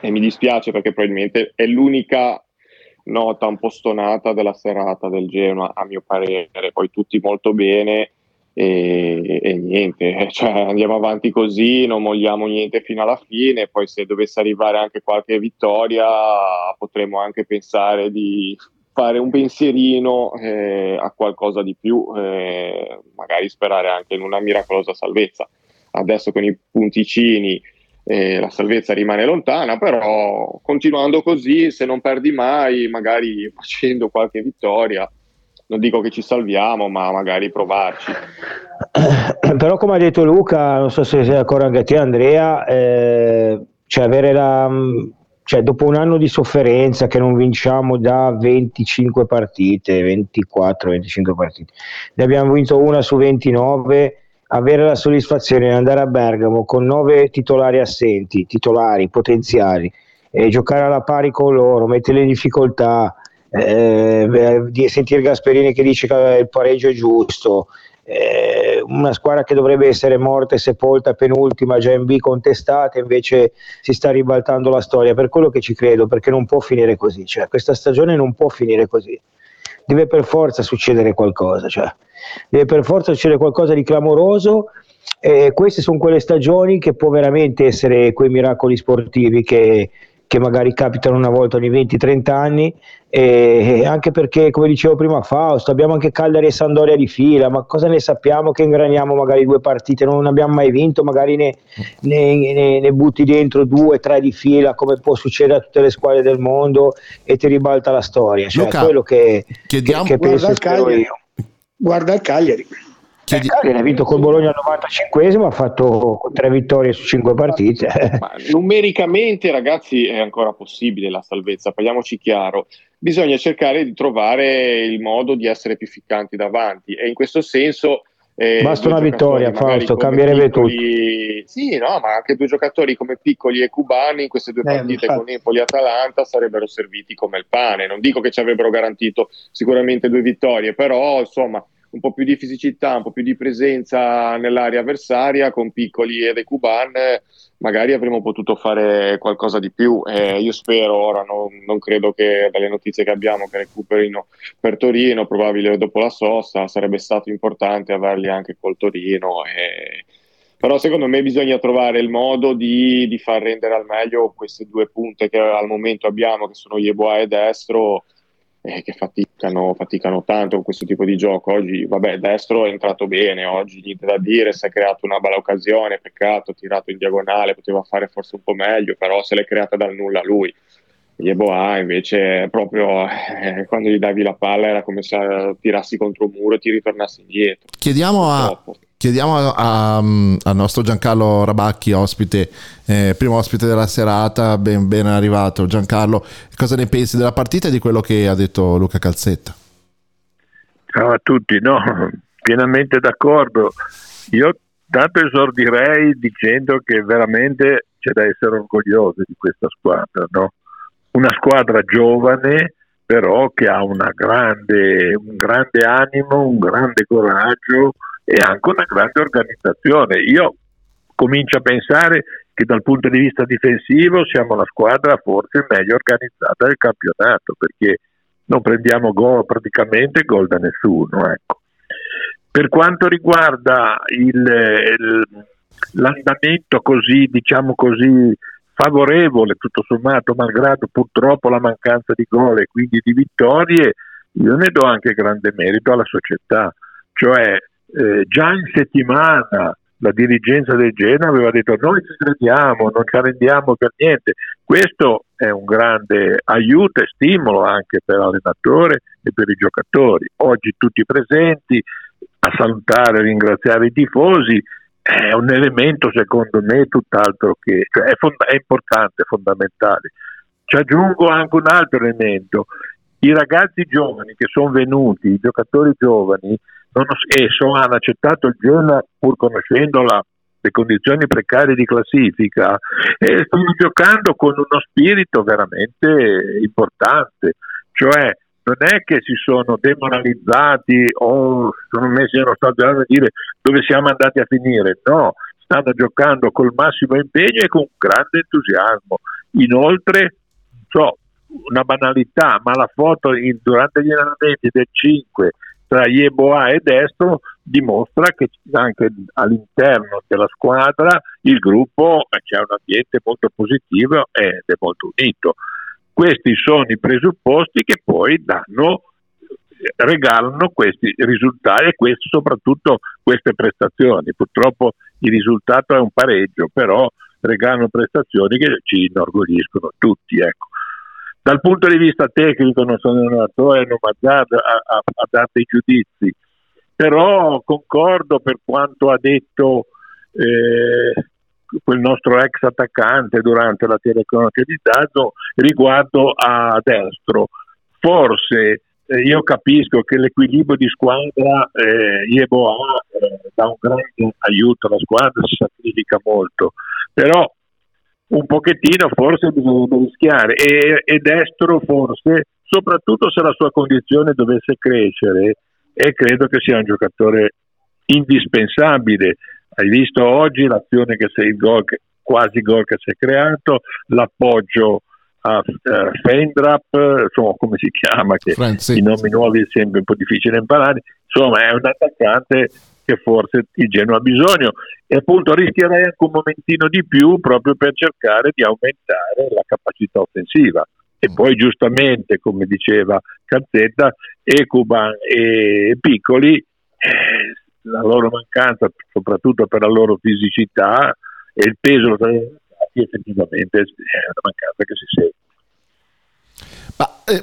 e mi dispiace perché probabilmente è l'unica nota un po' stonata della serata del Genoa a mio parere, poi tutti molto bene. E, e niente, cioè andiamo avanti così, non molliamo niente fino alla fine, poi se dovesse arrivare anche qualche vittoria potremmo anche pensare di fare un pensierino eh, a qualcosa di più, eh, magari sperare anche in una miracolosa salvezza. Adesso con i punticini eh, la salvezza rimane lontana, però continuando così, se non perdi mai, magari facendo qualche vittoria, non dico che ci salviamo, ma magari provarci. Però come ha detto Luca, non so se sei d'accordo anche te Andrea, eh, cioè avere la, cioè dopo un anno di sofferenza che non vinciamo da venticinque partite, ventiquattro venticinque partite, ne abbiamo vinto una su ventinove, avere la soddisfazione di andare a Bergamo con nove titolari assenti, titolari potenziali, e giocare alla pari con loro, mettere in difficoltà, Eh, sentire Gasperini che dice che il pareggio è giusto, eh, una squadra che dovrebbe essere morta e sepolta, penultima, già in B contestata, invece si sta ribaltando la storia, per quello che ci credo, perché non può finire così, cioè questa stagione non può finire così, deve per forza succedere qualcosa, cioè deve per forza succedere qualcosa di clamoroso. Eh, queste sono quelle stagioni che può veramente essere quei miracoli sportivi che, che magari capitano una volta ogni venti trenta anni, eh, anche perché, come dicevo prima Fausto, abbiamo anche Cagliari e Sampdoria di fila, ma cosa ne sappiamo che ingraniamo magari due partite, non abbiamo mai vinto, magari ne, ne, ne, ne butti dentro due, tre di fila, come può succedere a tutte le squadre del mondo, e ti ribalta la storia, cioè Luca, quello che, che, che penso io. Guarda il Cagliari. Eh, Cagliari ha vinto col Bologna al novantacinquesimo, ha fatto tre vittorie su cinque partite. Ma numericamente, ragazzi, è ancora possibile la salvezza, parliamoci chiaro. Bisogna cercare di trovare il modo di essere più ficcanti davanti, e in questo senso eh, basta una vittoria, Fausto, cambierebbe Piccoli, tutto. Sì, no, ma anche due giocatori come Piccoli e Ekuban in queste due partite eh, con Empoli e Atalanta sarebbero serviti come il pane. Non dico che ci avrebbero garantito sicuramente due vittorie, però insomma un po' più di fisicità, un po' più di presenza nell'area avversaria con Piccoli ed Ekuban, magari avremmo potuto fare qualcosa di più. Eh, io spero, ora no, non credo che dalle notizie che abbiamo che recuperino per Torino, probabile dopo la sosta, sarebbe stato importante averli anche col Torino. Eh. Però secondo me bisogna trovare il modo di, di far rendere al meglio queste due punte che al momento abbiamo, che sono Yeboah e Destro, Eh, che faticano, faticano tanto con questo tipo di gioco. Oggi, vabbè, Destro è entrato bene, oggi niente da dire, si è creato una bella occasione, peccato, tirato in diagonale, poteva fare forse un po' meglio, però se l'è creata dal nulla lui. Yeboah invece proprio eh, quando gli davi la palla era come se tirassi contro un muro e ti ritornassi indietro. Chiediamo a... Chiediamo al nostro Giancarlo Rabacchi, ospite, eh, primo ospite della serata, ben, ben arrivato. Giancarlo, cosa ne pensi della partita e di quello che ha detto Luca Calzetta? Ciao a tutti, no, pienamente d'accordo. Io tanto esordirei dicendo che veramente c'è da essere orgogliosi di questa squadra, no? Una squadra giovane, però che ha una grande, un grande animo, un grande coraggio e anche una grande organizzazione. Io comincio a pensare che dal punto di vista difensivo siamo la squadra forse meglio organizzata del campionato, perché non prendiamo gol, praticamente gol da nessuno, ecco. Per quanto riguarda il, il, l'andamento così, diciamo così, favorevole tutto sommato, malgrado purtroppo la mancanza di gol e quindi di vittorie, io ne do anche grande merito alla società, cioè Eh, già in settimana la dirigenza del Genoa aveva detto: noi ci crediamo, non ci arrendiamo per niente. Questo è un grande aiuto e stimolo anche per l'allenatore e per i giocatori. Oggi tutti presenti a salutare e ringraziare i tifosi è un elemento, secondo me, tutt'altro che, cioè è, fond- è importante, è fondamentale. Ci aggiungo anche un altro elemento: i ragazzi giovani che sono venuti, i giocatori giovani, Non ho, e so, hanno accettato il Genoa pur conoscendo la, le condizioni precarie di classifica, e stanno giocando con uno spirito veramente importante, cioè non è che si sono demoralizzati o sono messi in uno stato di dire dove siamo andati a finire, no, stanno giocando col massimo impegno e con grande entusiasmo. Inoltre, so, una banalità, ma la foto in, durante gli allenamenti del cinque tra Yeboah e Destro dimostra che anche all'interno della squadra il gruppo, c'è un ambiente molto positivo ed è molto unito. Questi sono i presupposti che poi danno, regalano questi risultati e questi, soprattutto queste prestazioni. Purtroppo il risultato è un pareggio, però regalano prestazioni che ci inorgogliscono tutti, ecco. Dal punto di vista tecnico non sono un allenatore, non azzardo a, a, a dare i giudizi, però concordo per quanto ha detto eh, quel nostro ex attaccante durante la telecronaca di Dazzo riguardo a Destro. Forse eh, io capisco che l'equilibrio di squadra, eh, Yeboah eh, dà un grande aiuto alla squadra, si sacrifica molto, però un pochettino forse bisogna rischiare, e, e Destro forse, soprattutto se la sua condizione dovesse crescere, e credo che sia un giocatore indispensabile. Hai visto oggi l'azione che sei il gol, quasi gol che si è creato, l'appoggio a uh, Frendrup, insomma, come si chiama, che Franzi. I nomi nuovi è sempre un po' difficile imparare, insomma è un attaccante che forse il Genoa ha bisogno, e appunto rischierei anche un momentino di più proprio per cercare di aumentare la capacità offensiva. E poi giustamente, come diceva Calzetta, Ekuban e Piccoli, eh, la loro mancanza soprattutto per la loro fisicità e il peso effettivamente è una mancanza che si segue. Ma eh...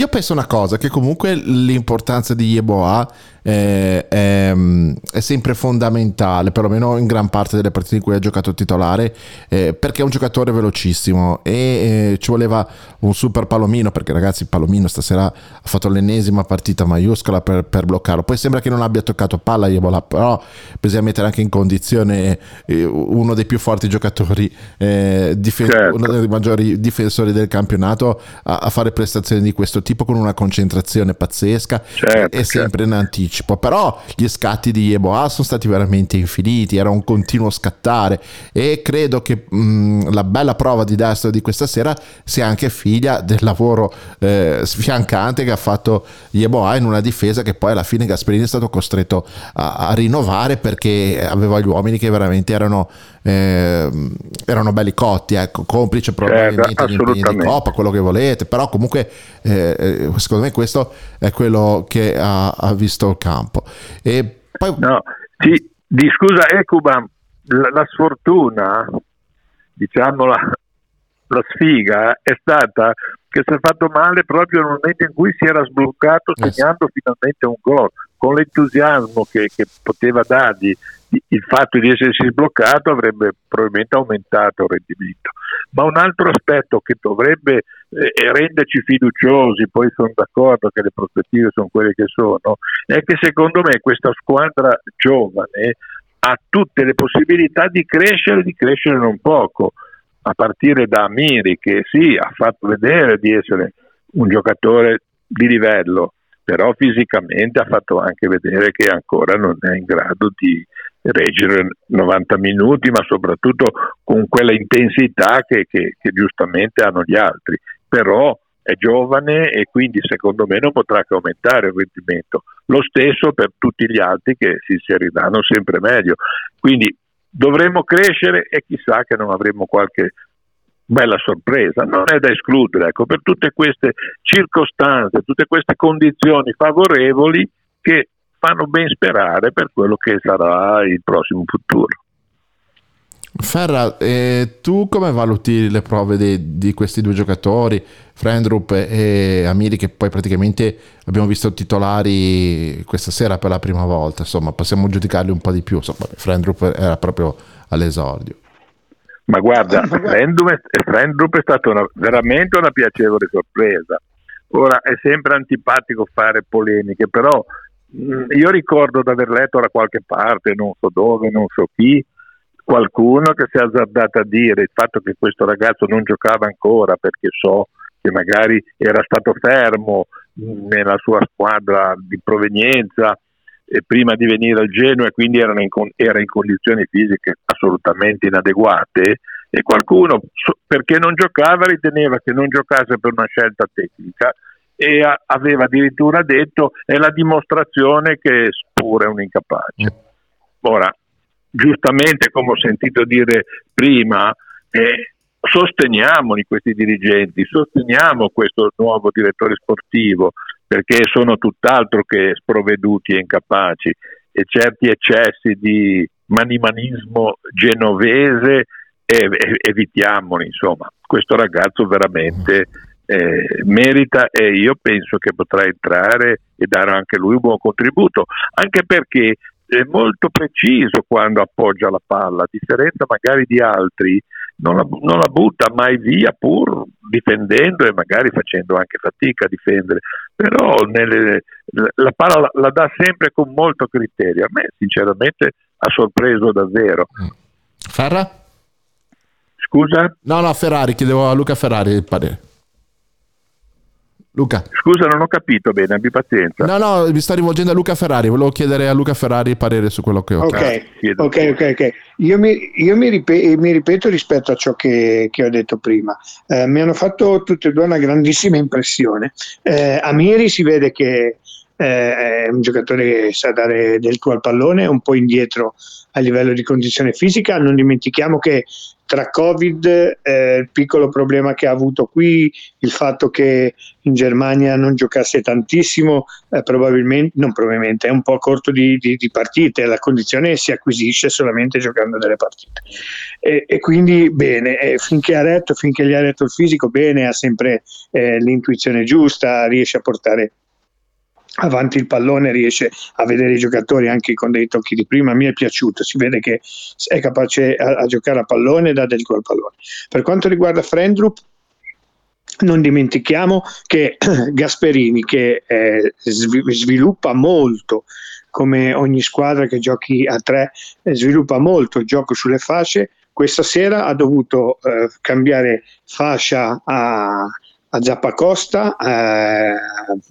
io penso una cosa, che comunque l'importanza di Yeboah eh, è, è sempre fondamentale, perlomeno in gran parte delle partite in cui ha giocato titolare, eh, perché è un giocatore velocissimo e eh, ci voleva un super Palomino, perché ragazzi Palomino stasera ha fatto l'ennesima partita maiuscola per, per bloccarlo. Poi sembra che non abbia toccato palla Yeboah, però bisogna mettere anche in condizione eh, uno dei più forti giocatori, eh, difen- certo. uno dei maggiori difensori del campionato a, a fare prestazioni di questo tipo con una concentrazione pazzesca, certo, e sempre certo. in anticipo. Però gli scatti di Yeboah sono stati veramente infiniti, era un continuo scattare, e credo che mh, la bella prova di Destro di questa sera sia anche figlia del lavoro eh, sfiancante che ha fatto Yeboah in una difesa che poi alla fine Gasperini è stato costretto a, a rinnovare, perché aveva gli uomini che veramente erano eh, erano belli cotti, ecco, complice probabilmente certo, di impegni di Coppa, quello che volete, però comunque eh, secondo me questo è quello che ha, ha visto il campo. E poi... no, sì, di scusa Ekuban, la, la sfortuna, diciamo la, la sfiga è stata che si è fatto male proprio nel momento in cui si era sbloccato segnando yes. finalmente un gol, con l'entusiasmo che, che poteva dargli il fatto di essersi sbloccato avrebbe probabilmente aumentato il rendimento. Ma un altro aspetto che dovrebbe eh, renderci fiduciosi, poi sono d'accordo che le prospettive sono quelle che sono, è che secondo me questa squadra giovane ha tutte le possibilità di crescere, di crescere non poco, a partire da Amiri, che sì, ha fatto vedere di essere un giocatore di livello, però fisicamente ha fatto anche vedere che ancora non è in grado di reggere novanta minuti, ma soprattutto con quella intensità che, che, che giustamente hanno gli altri. Però è giovane e quindi secondo me non potrà che aumentare il rendimento, lo stesso per tutti gli altri che si inseriranno sempre meglio, quindi dovremo crescere e chissà che non avremo qualche bella sorpresa, non è da escludere, ecco, per tutte queste circostanze, tutte queste condizioni favorevoli che fanno ben sperare per quello che sarà il prossimo futuro. Ferra, eh, tu come valuti le prove di, di questi due giocatori, Frendrup e Amiri, che poi praticamente abbiamo visto titolari questa sera per la prima volta, insomma possiamo giudicarli un po' di più, insomma, Frendrup era proprio all'esordio. Ma guarda, Frendrup è stata una, veramente una piacevole sorpresa. Ora è sempre antipatico fare polemiche, però io ricordo di aver letto da qualche parte, non so dove, non so chi, qualcuno che si è azzardato a dire il fatto che questo ragazzo non giocava ancora perché so che magari era stato fermo nella sua squadra di provenienza e prima di venire al Genoa, e quindi erano in, era in condizioni fisiche assolutamente inadeguate, e qualcuno perché non giocava riteneva che non giocasse per una scelta tecnica, e a, aveva addirittura detto è la dimostrazione che pure è un incapace. Ora, giustamente, come ho sentito dire prima, eh, sosteniamoli questi dirigenti, sosteniamo questo nuovo direttore sportivo, perché sono tutt'altro che sprovveduti e incapaci, e certi eccessi di manimanismo genovese eh, evitiamoli, insomma. Questo ragazzo veramente Eh, merita, e io penso che potrà entrare e dare anche lui un buon contributo, anche perché è molto preciso quando appoggia la palla, a differenza magari di altri non la, non la butta mai via, pur difendendo e magari facendo anche fatica a difendere, però nelle, la palla la, la dà sempre con molto criterio. A me sinceramente ha sorpreso davvero. Ferra? Scusa? No no Ferrari, chiedevo a Luca Ferrari il parere. Luca. Scusa, non ho capito bene, abbi pazienza. No, no, mi sto rivolgendo a Luca Ferrari, volevo chiedere a Luca Ferrari il parere su quello che ho okay. detto. Ok, ok, ok. Io mi, io mi, ripet- mi ripeto rispetto a ciò che, che ho detto prima. Eh, mi hanno fatto tutte e due una grandissima impressione. Eh, Amiri si vede che eh, è un giocatore che sa dare del tuo al pallone, un po' indietro a livello di condizione fisica. Non dimentichiamo che tra Covid, eh, il piccolo problema che ha avuto qui, il fatto che in Germania non giocasse tantissimo, eh, probabilmente, non probabilmente, è un po' corto di, di, di partite, la condizione si acquisisce solamente giocando delle partite. E, e quindi bene, eh, finché ha retto, finché gli ha retto il fisico, bene, ha sempre eh, l'intuizione giusta, riesce a portare avanti il pallone, riesce a vedere i giocatori anche con dei tocchi di prima. Mi è piaciuto, si vede che è capace a, a giocare a pallone e dà del gol al pallone. Per quanto riguarda Frendrup, non dimentichiamo che Gasperini, che eh, sviluppa molto, come ogni squadra che giochi a tre, sviluppa molto il gioco sulle fasce. Questa sera ha dovuto eh, cambiare fascia a a Zappacosta, eh,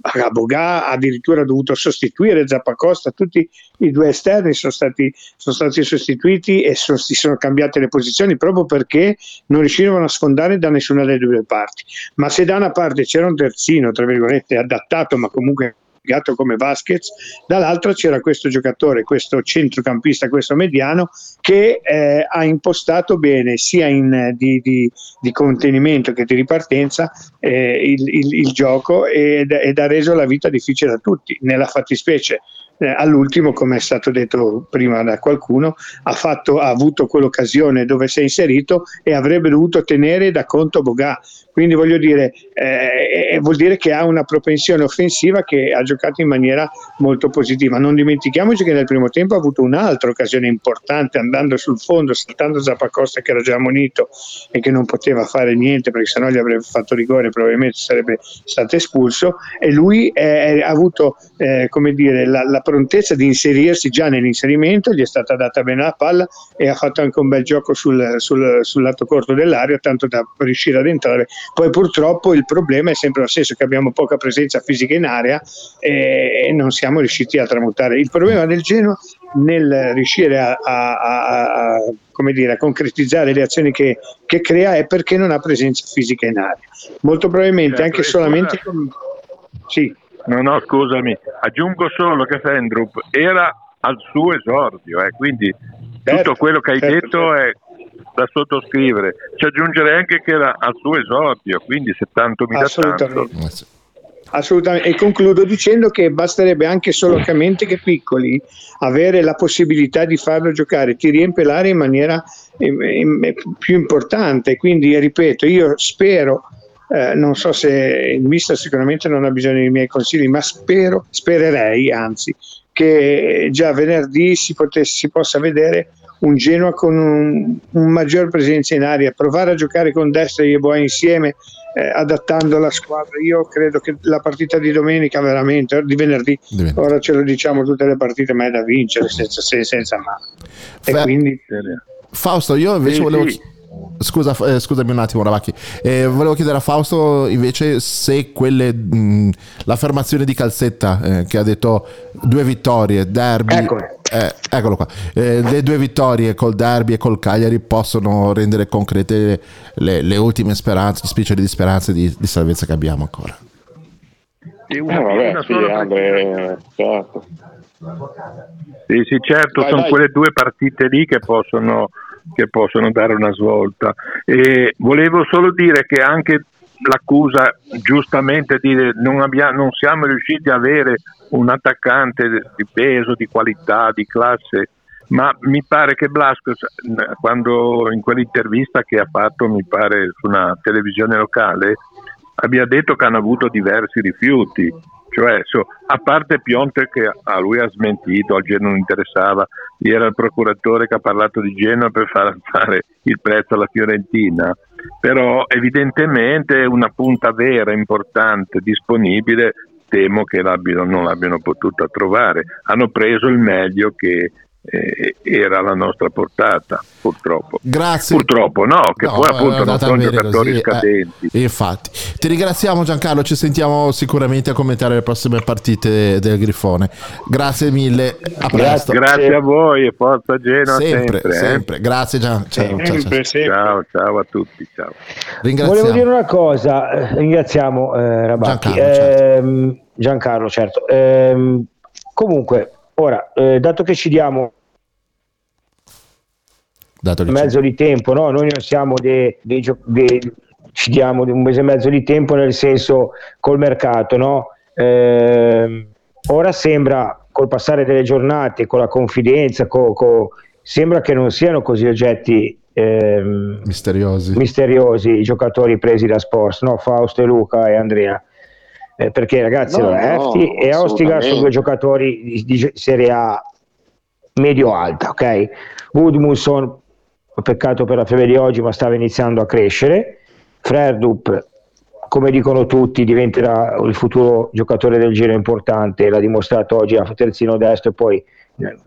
a Boga, addirittura ha dovuto sostituire Zappacosta, tutti i due esterni sono stati, sono stati sostituiti e so, si sono cambiate le posizioni proprio perché non riuscivano a sfondare da nessuna delle due parti. Ma se da una parte c'era un terzino, tra virgolette, adattato ma comunque gatto come Vasquez, dall'altra c'era questo giocatore, questo centrocampista, questo mediano che eh, ha impostato bene sia in, di, di, di contenimento che di ripartenza eh, il, il, il gioco ed, ed ha reso la vita difficile a tutti. Nella fattispecie eh, all'ultimo, come è stato detto prima da qualcuno, ha, fatto, ha avuto quell'occasione dove si è inserito e avrebbe dovuto tenere da conto Boga. Quindi voglio dire, eh, vuol dire che ha una propensione offensiva che ha giocato in maniera molto positiva. Non dimentichiamoci che nel primo tempo ha avuto un'altra occasione importante andando sul fondo, saltando Zappacosta che era già ammonito e che non poteva fare niente perché sennò gli avrebbe fatto rigore, probabilmente sarebbe stato espulso, e lui eh, ha avuto eh, come dire, la, la prontezza di inserirsi già nell'inserimento, gli è stata data bene la palla e ha fatto anche un bel gioco sul, sul, sul lato corto dell'area, tanto da riuscire ad entrare. Poi purtroppo il problema è sempre lo stesso, che abbiamo poca presenza fisica in area e non siamo riusciti a tramutare il problema del Genoa nel riuscire a, a, a, a, come dire, a concretizzare le azioni che, che crea, è perché non ha presenza fisica in area, molto probabilmente certo, anche solamente con... sì. no no scusami, aggiungo solo che Frendrup era al suo esordio, eh, quindi certo, tutto quello che hai certo, detto certo. è da sottoscrivere, ci aggiungerei anche che era al suo esordio, quindi settantamila assolutamente. Tanto. Assolutamente, e concludo dicendo che basterebbe anche solamente che Piccoli avere la possibilità di farlo giocare, ti riempie l'area in maniera più importante, quindi ripeto, io spero, eh, non so se il mister sicuramente non ha bisogno dei miei consigli, ma spero, spererei anzi, che già venerdì si, potesse, si possa vedere un Genoa con un, un maggior presenza in area, provare a giocare con Destro e Yeboah insieme, eh, adattando la squadra. Io credo che la partita di domenica veramente, di venerdì, Diventa. ora ce lo diciamo tutte le partite, ma è da vincere senza se senza ma. Fa- e quindi Fausto, io invece sì, volevo sì. Scusa, eh, scusami un attimo Ravacchi, eh, volevo chiedere a Fausto invece se quelle mh, l'affermazione di Calzetta eh, che ha detto due vittorie, derby, Eccole. Eh, eccolo qua, eh, le due vittorie col derby e col Cagliari possono rendere concrete le, le ultime speranze, spiccioli di speranze di, di salvezza che abbiamo ancora. Sì, una, eh, vabbè, una sì, sola Andre, certo. Sì, sì, certo, vai, sono vai. Quelle due partite lì che possono, che possono dare una svolta. E volevo solo dire che anche l'accusa giustamente di non, abbiamo, non siamo riusciti a avere un attaccante di peso, di qualità, di classe, ma mi pare che Blasco, quando in quell'intervista che ha fatto, mi pare su una televisione locale, abbia detto che hanno avuto diversi rifiuti, cioè so, a parte Pionte che a lui ha smentito, al Genoa non interessava, era il procuratore che ha parlato di Genoa per far fare il prezzo alla Fiorentina, però evidentemente una punta vera, importante, disponibile, temo che l'abbiano, non l'abbiano potuta trovare, hanno preso il meglio che eh, era alla nostra portata, purtroppo. Grazie. Purtroppo no, che no, poi appunto non sono giocatori così, scadenti. Eh, infatti. Ti ringraziamo Giancarlo, ci sentiamo sicuramente a commentare le prossime partite del Grifone. Grazie mille, a presto. Grazie a voi e forza Genoa sempre, sempre, eh? sempre. Grazie Gian, ciao, sempre, ciao, ciao. Sempre. ciao ciao a tutti, ciao. Volevo dire una cosa, ringraziamo eh, Rabacchi, Giancarlo, eh, certo. Giancarlo certo eh, comunque ora eh, dato che ci diamo dato mezzo c'è. di tempo, no? Noi non siamo dei dei gio- de, ci diamo un mese e mezzo di tempo nel senso col mercato, no? Eh, ora sembra col passare delle giornate, con la confidenza, co, co, sembra che non siano così oggetti eh, misteriosi. misteriosi i giocatori presi da Sports, no? Fausto e Luca e Andrea, eh, perché ragazzi no, Hefti no, e Ostigar sono due giocatori di, di Serie A medio alta, ok? Woodmusson, peccato per la febbre di oggi, ma stava iniziando a crescere. Frendrup, come dicono tutti, diventerà il futuro giocatore del giro importante, l'ha dimostrato oggi a terzino destro, e poi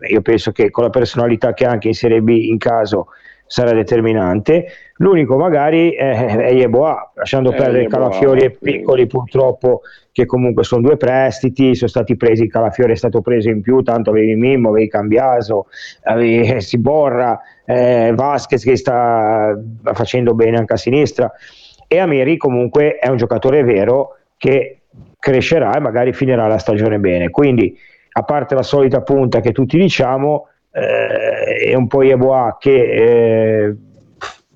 io penso che con la personalità che ha anche in Serie B in caso sarà determinante. L'unico magari è, è Yeboah, lasciando è perdere Yeboah, Calafiori e Piccoli purtroppo, che comunque sono due prestiti, sono stati presi, Calafiori è stato preso in più, tanto avevi Mimmo, avevi Cambiaso, avevi Siborra, eh, Vasquez che sta facendo bene anche a sinistra, e Amiri comunque è un giocatore vero che crescerà e magari finirà la stagione bene, quindi a parte la solita punta che tutti diciamo eh, è un po' Yeboah che eh,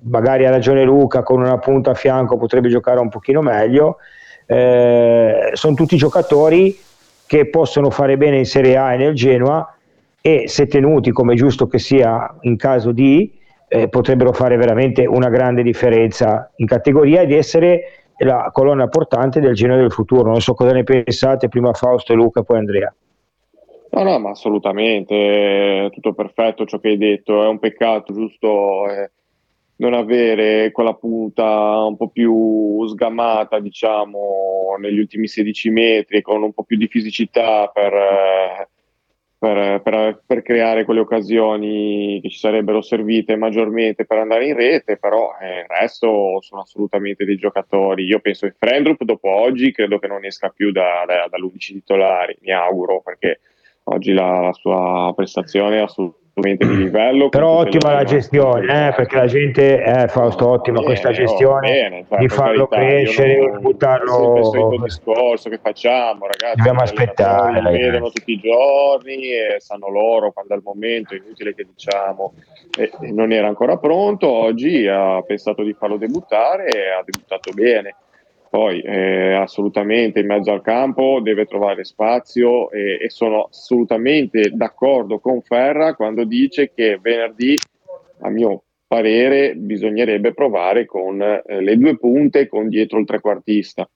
magari ha ragione Luca, con una punta a fianco potrebbe giocare un pochino meglio, eh, sono tutti giocatori che possono fare bene in Serie A e nel Genoa, e se tenuti come giusto che sia in caso di eh, potrebbero fare veramente una grande differenza in categoria ed essere la colonna portante del Genoa del futuro. Non so cosa ne pensate, prima Fausto e Luca poi Andrea. No, no, ma assolutamente, tutto perfetto ciò che hai detto, è un peccato giusto eh, non avere quella punta un po' più sgamata, diciamo, negli ultimi sedici metri, con un po' più di fisicità per, eh, per, per, per creare quelle occasioni che ci sarebbero servite maggiormente per andare in rete, però eh, il resto sono assolutamente dei giocatori. Io penso che Frendrup dopo oggi credo che non esca più da, da, dall'undici titolari, mi auguro, perché oggi la, la sua prestazione è assolutamente di livello. Però ottima la gestione, eh, perché la gente, eh, Fausto, ottima bene, questa gestione oh, bene, cioè, di farlo carità, crescere, non, buttarlo… È il solito discorso che facciamo, ragazzi. Dobbiamo aspettare. Lo vedono tutti i giorni e sanno loro quando è il momento, è inutile che diciamo. E, e non era ancora pronto, oggi ha pensato di farlo debuttare e ha debuttato bene. Poi eh, assolutamente in mezzo al campo deve trovare spazio e, e sono assolutamente d'accordo con Ferra quando dice che venerdì, a mio parere, bisognerebbe provare con eh, le due punte con dietro il trequartista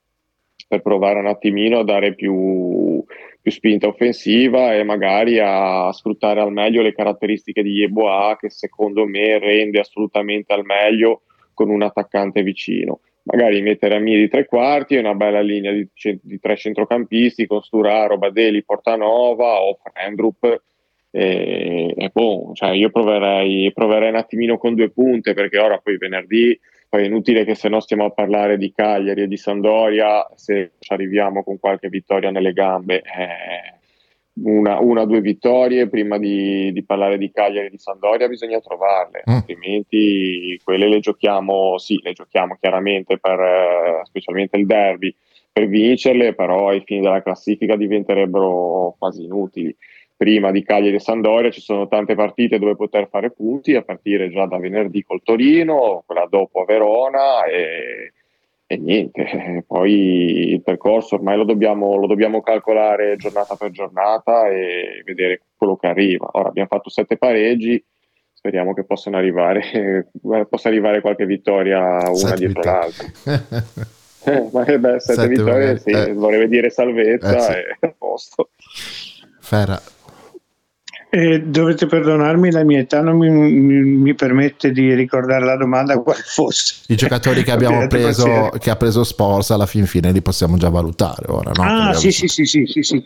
per provare un attimino a dare più, più spinta offensiva e magari a sfruttare al meglio le caratteristiche di Yeboah, che secondo me rende assolutamente al meglio con un attaccante vicino. Magari mettere Amiri tre quarti e una bella linea di, di tre centrocampisti con Sturaro, Badelj, Portanova o Frendrup. E, e boh, cioè io proverei, proverei un attimino con due punte, perché ora poi venerdì poi è inutile che se no stiamo a parlare di Cagliari e di Sampdoria se ci arriviamo con qualche vittoria nelle gambe. Eh, una o due vittorie prima di, di parlare di Cagliari e di Sampdoria bisogna trovarle, mm. altrimenti quelle le giochiamo, sì, le giochiamo chiaramente per eh, specialmente il derby per vincerle, però ai fini della classifica diventerebbero quasi inutili. Prima di Cagliari e Sampdoria ci sono tante partite dove poter fare punti, a partire già da venerdì col Torino, quella dopo a Verona e E niente, poi il percorso ormai lo dobbiamo, lo dobbiamo calcolare giornata per giornata e vedere quello che arriva. Ora abbiamo fatto sette pareggi, speriamo che possano arrivare, possa arrivare qualche vittoria una sette dietro vittoria. l'altra. eh, ma eh, beh, sette, sette vittorie magari, sì, eh. vorrebbe dire salvezza eh, sì. e a posto. Ferra. Eh, dovete perdonarmi, la mia età non mi, mi, mi permette di ricordare la domanda quale fosse. I giocatori che abbiamo preso, che ha preso Sporza alla fin fine li possiamo già valutare ora, no? Ah, sì, sì, sì, sì, sì, sì.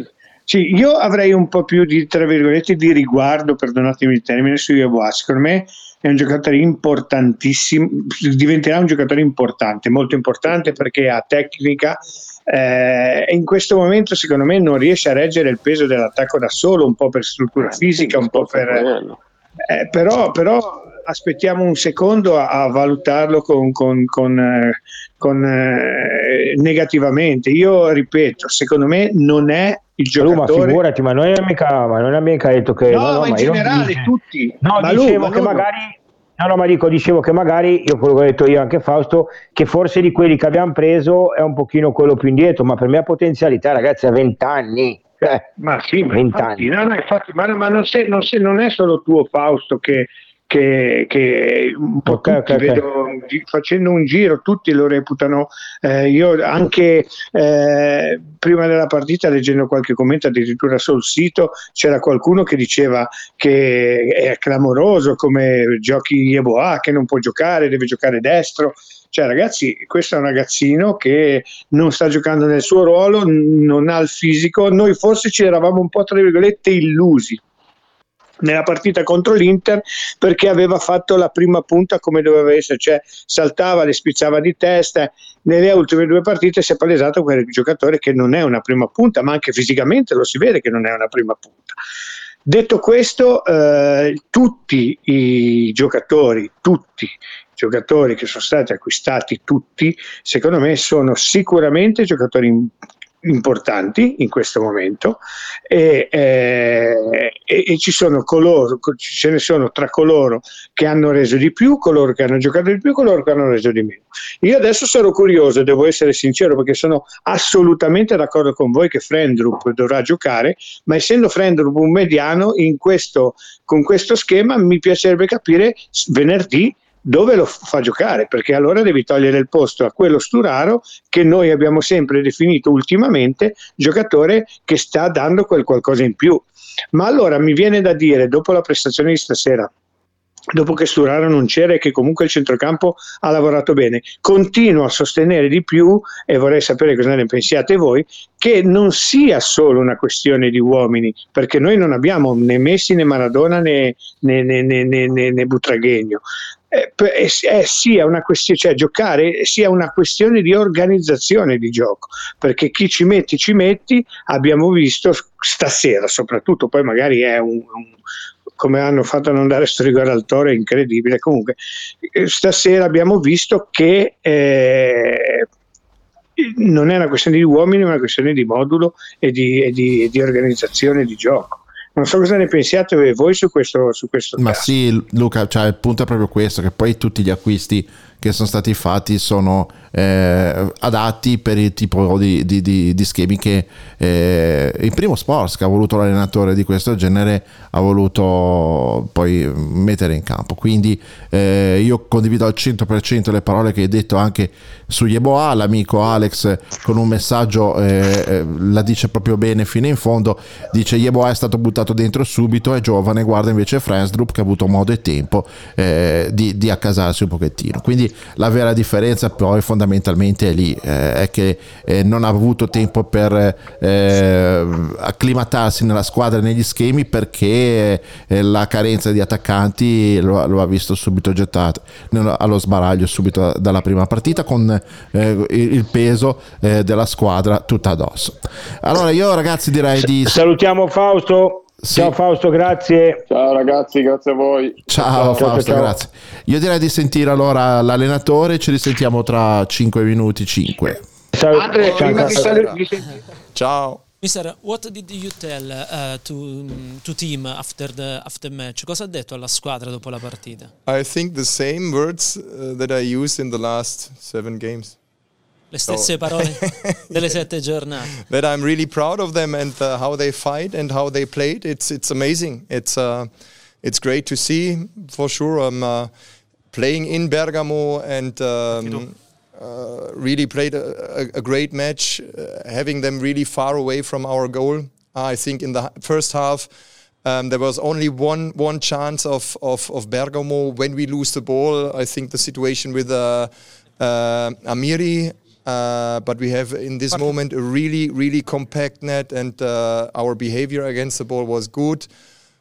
Sì, io avrei un po' più di, tra virgolette, di riguardo, perdonatemi il termine, su Yeboah. Secondo me è un giocatore importantissimo, diventerà un giocatore importante, molto importante, perché ha tecnica, eh, e in questo momento secondo me non riesce a reggere il peso dell'attacco da solo, un po' per struttura fisica, un po' per... Eh, però, però aspettiamo un secondo a, a valutarlo con, con, con, eh, con eh, negativamente. Io ripeto, secondo me non è il giocatore. Ma figurati, ma non è mica, ma non è mica detto che no, no, no ma in generale io, tutti. No, ma dicevo lui, che ma magari no, no, ma dico, dicevo che magari io, quello che ho detto io anche Fausto, che forse di quelli che abbiamo preso è un pochino quello più indietro, ma per me ha potenzialità, ragazzi, ha vent'anni. Eh, ma sì, ma infatti, no, no, infatti, ma, ma non, sei, non, sei, non è solo tuo Fausto che, che, che un po' okay, tutti okay, vedo, okay. Facendo un giro tutti lo reputano, eh, io anche eh, prima della partita, leggendo qualche commento addirittura sul sito, c'era qualcuno che diceva che è clamoroso come giochi Yeboah, che non può giocare, deve giocare destro. Cioè ragazzi, questo è un ragazzino che non sta giocando nel suo ruolo, n- non ha il fisico. Noi forse ci eravamo un po' tra virgolette illusi nella partita contro l'Inter, perché aveva fatto la prima punta come doveva essere, cioè saltava, le spizzava di testa. Nelle ultime due partite si è palesato quel giocatore che non è una prima punta, ma anche fisicamente lo si vede che non è una prima punta. Detto questo, eh, tutti i giocatori, tutti i giocatori che sono stati acquistati, tutti, secondo me, sono sicuramente giocatori in, importanti in questo momento, e, eh, e, e ci sono coloro, ce ne sono tra coloro che hanno reso di più, coloro che hanno giocato di più, coloro che hanno reso di meno. Io adesso sono curioso, devo essere sincero, perché sono assolutamente d'accordo con voi che Frendrup dovrà giocare, ma essendo Frendrup un mediano, in questo, con questo schema mi piacerebbe capire venerdì dove lo fa giocare, perché allora devi togliere il posto a quello Sturaro che noi abbiamo sempre definito ultimamente giocatore che sta dando quel qualcosa in più. Ma allora mi viene da dire, dopo la prestazione di stasera, dopo che Sturaro non c'era e che comunque il centrocampo ha lavorato bene, continuo a sostenere di più, e vorrei sapere cosa ne pensiate voi, che non sia solo una questione di uomini, perché noi non abbiamo né Messi né Maradona né, né, né, né, né, né, né Butraghegno. È, è sia una questione, cioè giocare sia una questione di organizzazione di gioco, perché chi ci metti ci metti, abbiamo visto stasera soprattutto, poi magari è un, un come hanno fatto a non dare rigore al Toro, è incredibile. Comunque stasera abbiamo visto che eh, non è una questione di uomini, ma una questione di modulo e di, e di, e di organizzazione di gioco. Non so cosa ne pensiate voi su questo, su questo ma caso. Sì, Luca, cioè, il punto è proprio questo, che poi tutti gli acquisti che sono stati fatti sono eh, adatti per il tipo di, di, di, di schemi che eh, il primo sport che ha voluto l'allenatore di questo genere ha voluto poi mettere in campo. Quindi eh, io condivido al cento per cento le parole che hai detto anche su Yeboah. L'amico Alex con un messaggio eh, la dice proprio bene fino in fondo, dice: Yeboah è stato buttato dentro subito, è giovane, guarda invece Frendrup che ha avuto modo e tempo eh, di, di accasarsi un pochettino. Quindi la vera differenza poi fondamentalmente è lì, eh, è che eh, non ha avuto tempo per eh, acclimatarsi nella squadra e negli schemi, perché eh, la carenza di attaccanti lo, lo ha visto subito gettato allo sbaraglio subito dalla prima partita, con eh, il peso eh, della squadra tutta addosso. Allora io ragazzi direi di... Salutiamo Fausto. Sì. Ciao Fausto, grazie. Ciao ragazzi, grazie a voi. Ciao, ciao Fausto, ciao. Grazie. Io direi di sentire allora l'allenatore, ci risentiamo tra cinque minuti. Andre, prima di saluti. Ciao. Mister, what did you tell uh, to to team after the after match? Cosa ha detto alla squadra dopo la partita? I think the same words uh, that I used in the last seven games. Le stesse parole delle sette giornate. But I'm really proud of them and uh, how they fight and how they played. It's it's amazing. It's uh, it's great to see for sure. I'm uh, playing in Bergamo and um, uh, really played a, a, a great match, uh, having them really far away from our goal. I think in the first half um, there was only one one chance of, of of Bergamo when we lose the ball. I think the situation with uh, uh, Amiri. Uh, but we have in this moment a really, really compact net, and uh, our behavior against the ball was good,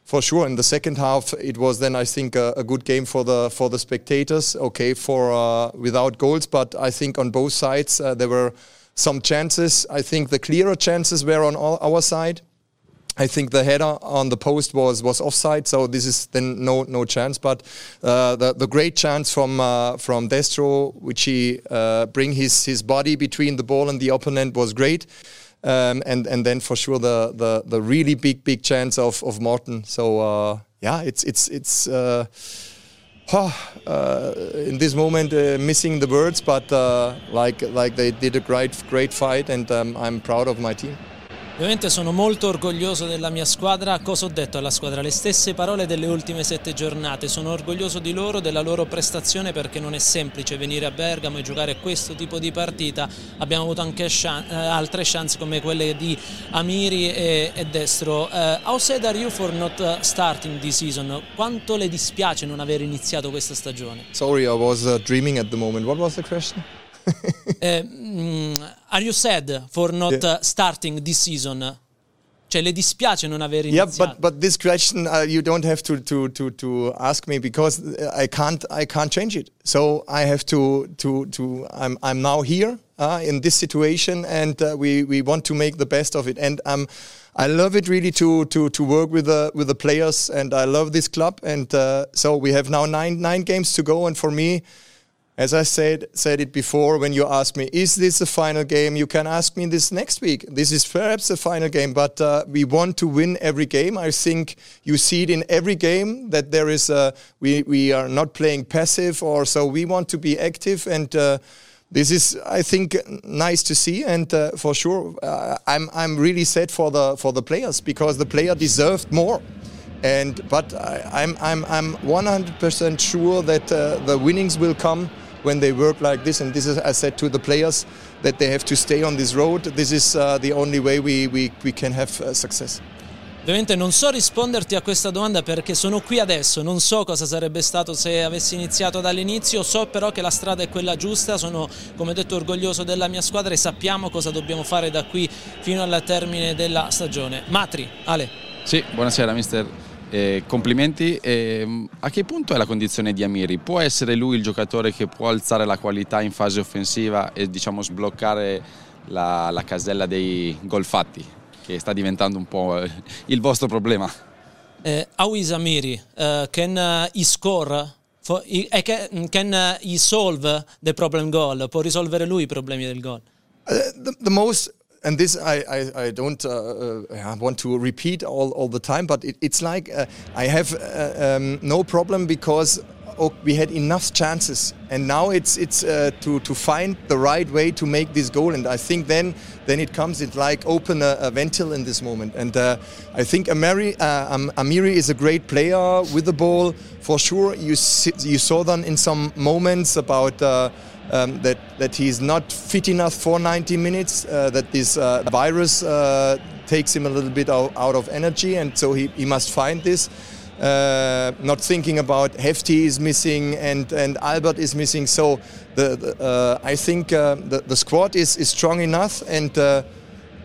for sure. In the second half, it was then I think a, a good game for the for the spectators. Okay, for uh, without goals, but I think on both sides uh, there were some chances. I think the clearer chances were on all our side. I think the header on the post was was offside, so this is then no no chance. But uh, the the great chance from uh, from Destro, which he uh, bring his his body between the ball and the opponent, was great. Um, and and then for sure the the the really big big chance of of Morten. So uh, yeah, it's it's it's. Uh, Oh, uh, in this moment, uh, missing the words, but uh, like, like they did a great, great fight, and um, I'm proud of my team. Ovviamente sono molto orgoglioso della mia squadra. Cosa ho detto alla squadra? Le stesse parole delle ultime sette giornate. Sono orgoglioso di loro, della loro prestazione, perché non è semplice venire a Bergamo e giocare questo tipo di partita. Abbiamo avuto anche chance, eh, altre chance come quelle di Amiri e, e Destro. Uh, how sad are you for not starting this season? Quanto le dispiace non aver iniziato questa stagione? Sorry, I was uh, dreaming at the moment. What was the question? eh, mm, are you sad for not yeah. uh, starting this season? Cioè, le dispiace non aver iniziato. Yeah, but but this question uh, you don't have to, to to to ask me, because I can't I can't change it. So I have to to to I'm I'm now here uh, in this situation, and uh, we we want to make the best of it. And um, I love it really to to to work with the with the players, and I love this club. And uh, so we have now nine nine games to go, and for me, as I said said it before, when you asked me, is this the final game? You can ask me this next week. This is perhaps the final game, but uh, we want to win every game. I think you see it in every game that there is a, we we are not playing passive, or so we want to be active, and uh, this is, I think, nice to see. And uh, for sure, uh, I'm I'm really sad for the for the players, because the player deserved more. And but I, I'm I'm I'm one hundred percent sure that uh, the winnings will come when they work like this, and this is, I said to the players, that they have to stay on this road. This is uh, the only way we, we, we can have uh, success. Ovviamente non so risponderti a questa domanda, perché sono qui adesso, non so cosa sarebbe stato se avessi iniziato dall'inizio. So però che la strada è quella giusta, sono, come detto, orgoglioso della mia squadra e sappiamo cosa dobbiamo fare da qui fino al termine della stagione. Matri, Ale. Sì, buonasera mister. Eh, complimenti. Eh, a che punto è la condizione di Amiri? Può essere lui il giocatore che può alzare la qualità in fase offensiva e, diciamo, sbloccare la, la casella dei gol fatti, che sta diventando un po' il vostro problema? Eh, how is Amiri? Uh, can uh, he score? For, he, can uh, he solve the problem goal? Può risolvere lui i problemi del gol? Uh, the, the most... And this I I, I don't uh, uh, want to repeat all, all the time, but it, it's like uh, I have uh, um, no problem, because oh, we had enough chances, and now it's it's uh, to to find the right way to make this goal. And I think then then it comes. It's like open a, a ventil in this moment. And uh, I think Amiri uh, um, Amiri is a great player with the ball, for sure. You you saw them in some moments about. Uh, Um, that that he's not fit enough for ninety minutes, uh, that this uh, virus uh, takes him a little bit out, out of energy, and so he, he must find this. Uh, not thinking about Hefti is missing, and, and Albert is missing, so the, the, uh, I think uh, the, the squad is, is strong enough, and uh,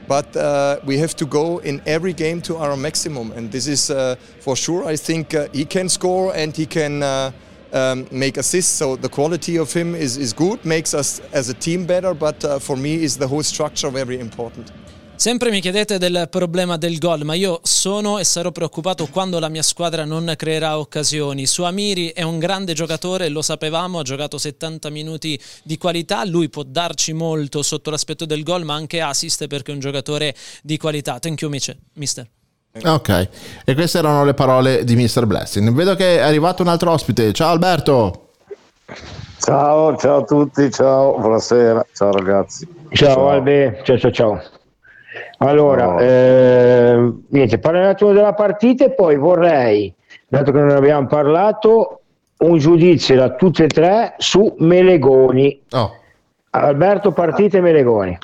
but uh, we have to go in every game to our maximum, and this is uh, for sure. I think uh, he can score, and he can... Uh, Um, make assists, so the quality of him is, is good, makes us as a team better, but uh, for me is the whole structure very important. Sempre mi chiedete del problema del gol, ma io sono e sarò preoccupato quando la mia squadra non creerà occasioni. Su Amiri è un grande giocatore, lo sapevamo, ha giocato settanta minuti di qualità, lui può darci molto sotto l'aspetto del gol, ma anche assist, perché è un giocatore di qualità. Thank you, mister. Ok, e queste erano le parole di mister Blessin. Vedo che è arrivato un altro ospite. Ciao Alberto. Ciao, ciao a tutti, ciao, buonasera, ciao ragazzi. Ciao, ciao. Albe, ciao ciao ciao. Allora, no. eh, niente, parliamo un attimo della partita e poi vorrei, dato che non ne abbiamo parlato, un giudizio da tutte e tre su Melegoni. Oh. Alberto, partite Melegoni.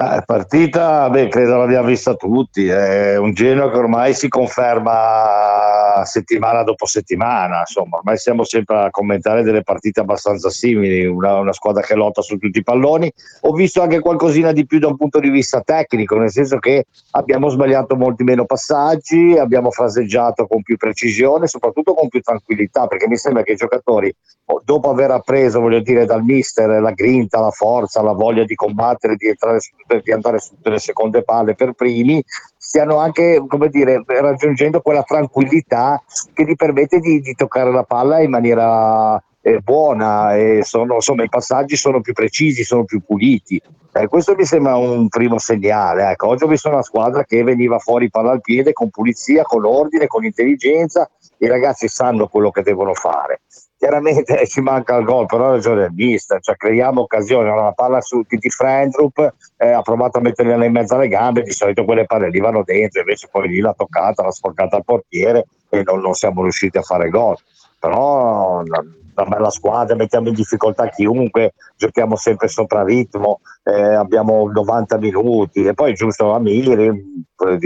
Eh, partita, beh, credo l'abbiamo vista tutti, è un Genoa che ormai si conferma fa settimana dopo settimana, insomma ormai siamo sempre a commentare delle partite abbastanza simili, una, una squadra che lotta su tutti i palloni. Ho visto anche qualcosina di più da un punto di vista tecnico, nel senso che abbiamo sbagliato molti meno passaggi, abbiamo fraseggiato con più precisione, soprattutto con più tranquillità, perché mi sembra che i giocatori, dopo aver appreso, voglio dire, dal mister la grinta, la forza, la voglia di combattere, di, entrare su, di andare su tutte le seconde palle per primi, stiano anche, come dire, raggiungendo quella tranquillità che gli permette di, di toccare la palla in maniera eh, buona, e sono, insomma, i passaggi sono più precisi, sono più puliti. Eh, questo mi sembra un primo segnale. Ecco, oggi ho visto una squadra che veniva fuori palla al piede con pulizia, con ordine, con intelligenza. I ragazzi sanno quello che devono fare. Chiaramente ci manca il gol, però ha ragione il mister, cioè creiamo occasioni. Allora, la palla su di Frendrup eh, ha provato a mettergliela in mezzo alle gambe, di solito quelle palle lì vanno dentro, invece poi lì l'ha toccata, l'ha sporcata al portiere e non, non siamo riusciti a fare gol. Però una bella squadra, mettiamo in difficoltà chiunque, giochiamo sempre sopra ritmo, eh, abbiamo novanta minuti e poi giusto Amiri,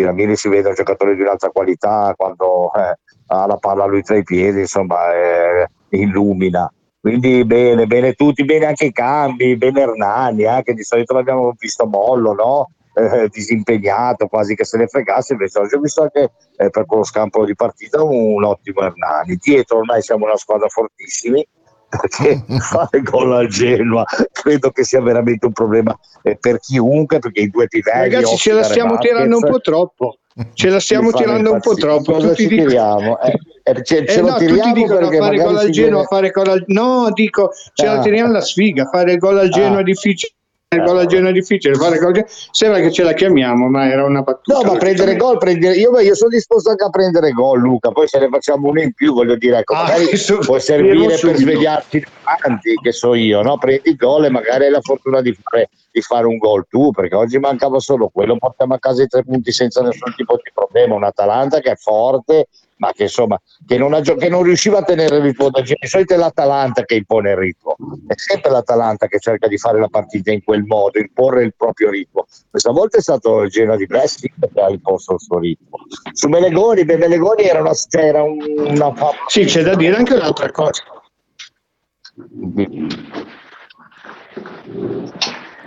Amiri si vede un giocatore di un'altra qualità quando eh, ha la palla lui tra i piedi, insomma... Eh, illumina, quindi bene bene tutti, bene anche i cambi, bene Hernani, anche eh, di solito l'abbiamo visto mollo, no? Eh, disimpegnato, quasi che se ne fregasse, invece oggi ho visto anche eh, per quello scampo di partita un, un ottimo Hernani. Dietro ormai siamo una squadra fortissimi, perché fare gol al Genoa credo che sia veramente un problema eh, per chiunque, perché i due livelli, ragazzi, ce la stiamo tirando un po' troppo, ce la stiamo tirando un po' troppo, tutti dico... tiriamo eh. Eh, ce, ce eh no, tutti dicono fare gol al Genoa, viene... fare gol al... no, dico ce ah. la tiriamo la sfiga, fare gol al Genoa ah. è difficile, fare gol al Genoa è difficile, fare gol... sembra che ce la chiamiamo, ma era una battuta. No, ma prendere gol, prendere... Io, io sono disposto anche a prendere gol, Luca, poi se ne facciamo uno in più, voglio dire, ecco, ah, magari so... può servire per svegliarti davanti, che so io, no? Prendi gol e magari hai la fortuna di fare, di fare un gol tu, perché oggi mancava solo quello, portiamo a casa i tre punti senza nessun tipo di problema, un'Atalanta che è forte, ma che insomma che non, ha gio- che non riusciva a tenere il ritmo. Di solito è l'Atalanta che impone il ritmo, è sempre l'Atalanta che cerca di fare la partita in quel modo, imporre il proprio ritmo. Questa volta è stato il Genoa di Blessin che ha imposto il suo ritmo. Su Melegoni, beh, Melegoni era una, era una sì, c'è da dire anche un'altra cosa.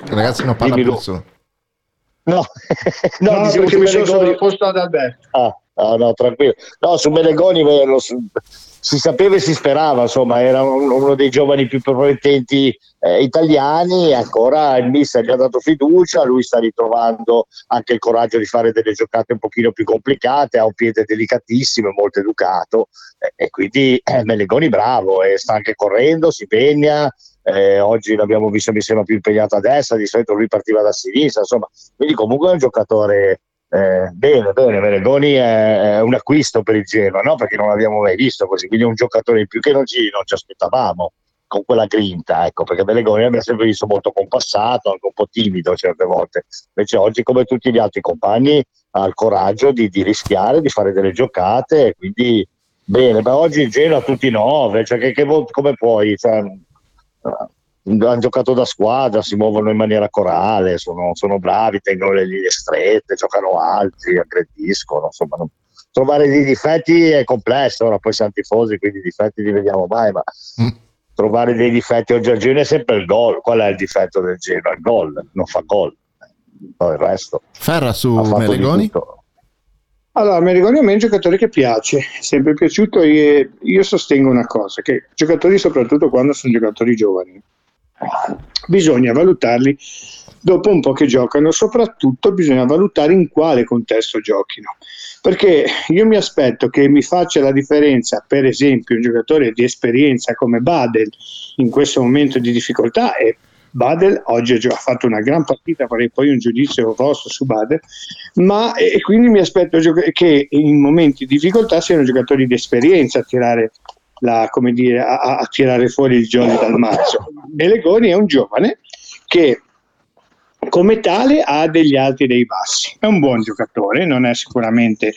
Ragazzi, non parla più su. No, no, no, diciamo perché mi sono sottoposto ad Alberto. Ah, ah, no, tranquillo. No, su Melegoni lo, si sapeva e si sperava, insomma, era uno dei giovani più promettenti eh, italiani, ancora il mister gli ha dato fiducia, lui sta ritrovando anche il coraggio di fare delle giocate un pochino più complicate, ha un piede delicatissimo, molto educato, eh, e quindi eh, Melegoni bravo, eh, sta anche correndo, si impegna. Eh, oggi l'abbiamo visto, mi sembra più impegnato a destra, di solito lui partiva da sinistra, insomma, quindi comunque è un giocatore eh, bene, bene, Melegoni è, è un acquisto per il Genoa, no? Perché non l'abbiamo mai visto così, quindi è un giocatore in più che non ci, non ci aspettavamo, con quella grinta, ecco, perché Melegoni abbiamo sempre visto molto compassato, anche un po' timido certe volte, invece oggi come tutti gli altri compagni ha il coraggio di, di rischiare, di fare delle giocate, quindi bene, ma oggi il Genoa tutti nove, cioè che, che, come puoi, cioè, hanno giocato da squadra, si muovono in maniera corale, sono, sono bravi, tengono le linee strette, giocano alti, aggrediscono, insomma non... trovare dei difetti è complesso, ora poi siamo tifosi quindi i difetti li vediamo mai, ma mm. trovare dei difetti oggi al Genoa è sempre il gol. Qual è il difetto del Genoa? Il gol, non fa gol, poi il resto. Ferra su Melegoni? Allora, Melegoni è un giocatore che piace, sempre piaciuto, e io sostengo una cosa, che giocatori, soprattutto quando sono giocatori giovani, bisogna valutarli dopo un po' che giocano, soprattutto bisogna valutare in quale contesto giochino, perché io mi aspetto che mi faccia la differenza, per esempio, un giocatore di esperienza come Badelj in questo momento di difficoltà, e Badelj oggi ha fatto una gran partita, farei poi un giudizio vostro su Badelj, ma e quindi mi aspetto che in momenti di difficoltà siano giocatori di esperienza a tirare, la, come dire, a, a tirare fuori il giorno dal mazzo. Melegoni è un giovane che come tale ha degli alti e dei bassi, è un buon giocatore, non è sicuramente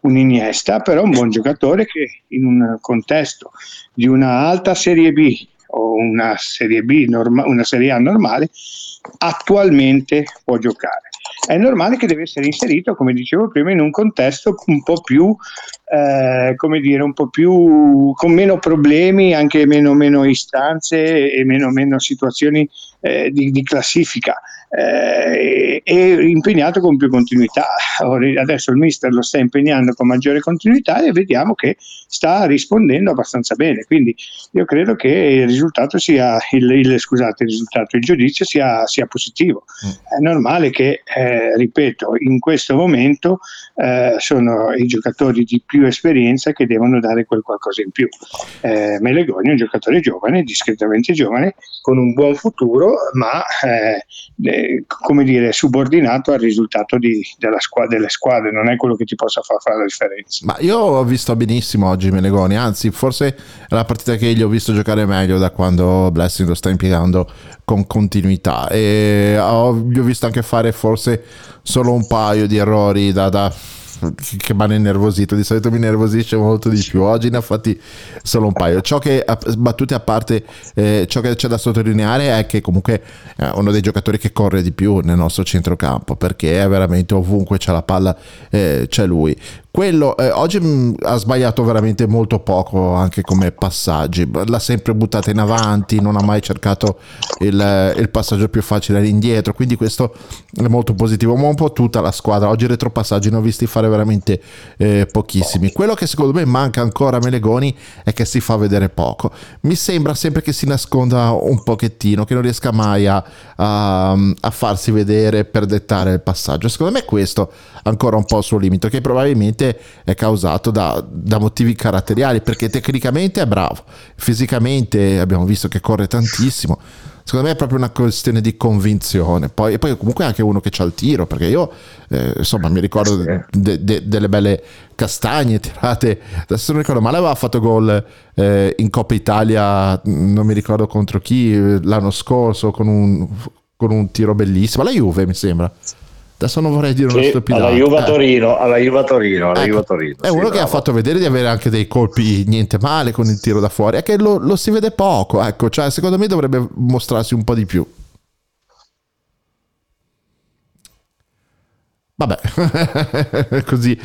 un Iniesta, però è un buon giocatore che in un contesto di una alta Serie B o una Serie B, norma- una Serie A normale, attualmente può giocare. È normale che deve essere inserito, come dicevo prima, in un contesto un po' più, eh, come dire, un po' più con meno problemi, anche meno, meno istanze e meno, meno situazioni eh, di, di classifica, eh, e impegnato con più continuità. Adesso il mister lo sta impegnando con maggiore continuità e vediamo che sta rispondendo abbastanza bene. Quindi io credo che il risultato sia il, il scusate, il risultato, il giudizio sia, sia positivo. È normale che eh, ripeto, in questo momento eh, sono i giocatori di più esperienza che devono dare quel qualcosa in più. eh, Melegoni è un giocatore giovane, discretamente giovane, con un buon futuro, ma eh, eh, come dire, subordinato al risultato di, della squ- delle squadre. Non è quello che ti possa far fare la differenza. Ma io ho visto benissimo oggi Melegoni, anzi forse è la partita che gli ho visto giocare meglio da quando Blessin lo sta impiegando con continuità, e ho, gli ho visto anche fare forse solo un paio di errori da... da che mi hanno innervosito. Di solito mi nervosisce molto di più, oggi ne ha fatti solo un paio. Ciò che, battute a parte, eh, ciò che c'è da sottolineare è che comunque è uno dei giocatori che corre di più nel nostro centrocampo, perché è veramente ovunque c'è la palla, eh, c'è lui. Quello eh, oggi mh, ha sbagliato veramente molto poco, anche come passaggi l'ha sempre buttata in avanti, non ha mai cercato il, il passaggio più facile all'indietro, quindi questo è molto positivo. Ma un po' tutta la squadra oggi retropassaggi ne ho visti fare veramente eh, pochissimi. Quello che secondo me manca ancora a Melegoni è che si fa vedere poco, mi sembra sempre che si nasconda un pochettino, che non riesca mai a, a, a farsi vedere per dettare il passaggio. Secondo me questo ancora un po' il suo limite, che probabilmente è causato da, da motivi caratteriali, perché tecnicamente è bravo, fisicamente abbiamo visto che corre tantissimo. Secondo me è proprio una questione di convinzione. Poi, e poi comunque anche uno che c'ha il tiro, perché io eh, insomma mi ricordo de, de, delle belle castagne tirate, adesso non ricordo, ma l'aveva fatto gol eh, in Coppa Italia, non mi ricordo contro chi, l'anno scorso con un, con un tiro bellissimo, la Juve mi sembra. Adesso non vorrei dire una stupidata. Alla Juve a Torino, alla Juve a Torino, alla Juve a Torino. È uno che ha fatto vedere di avere anche dei colpi niente male con il tiro da fuori, è che lo, lo si vede poco, ecco, cioè secondo me dovrebbe mostrarsi un po' di più. Vabbè, così,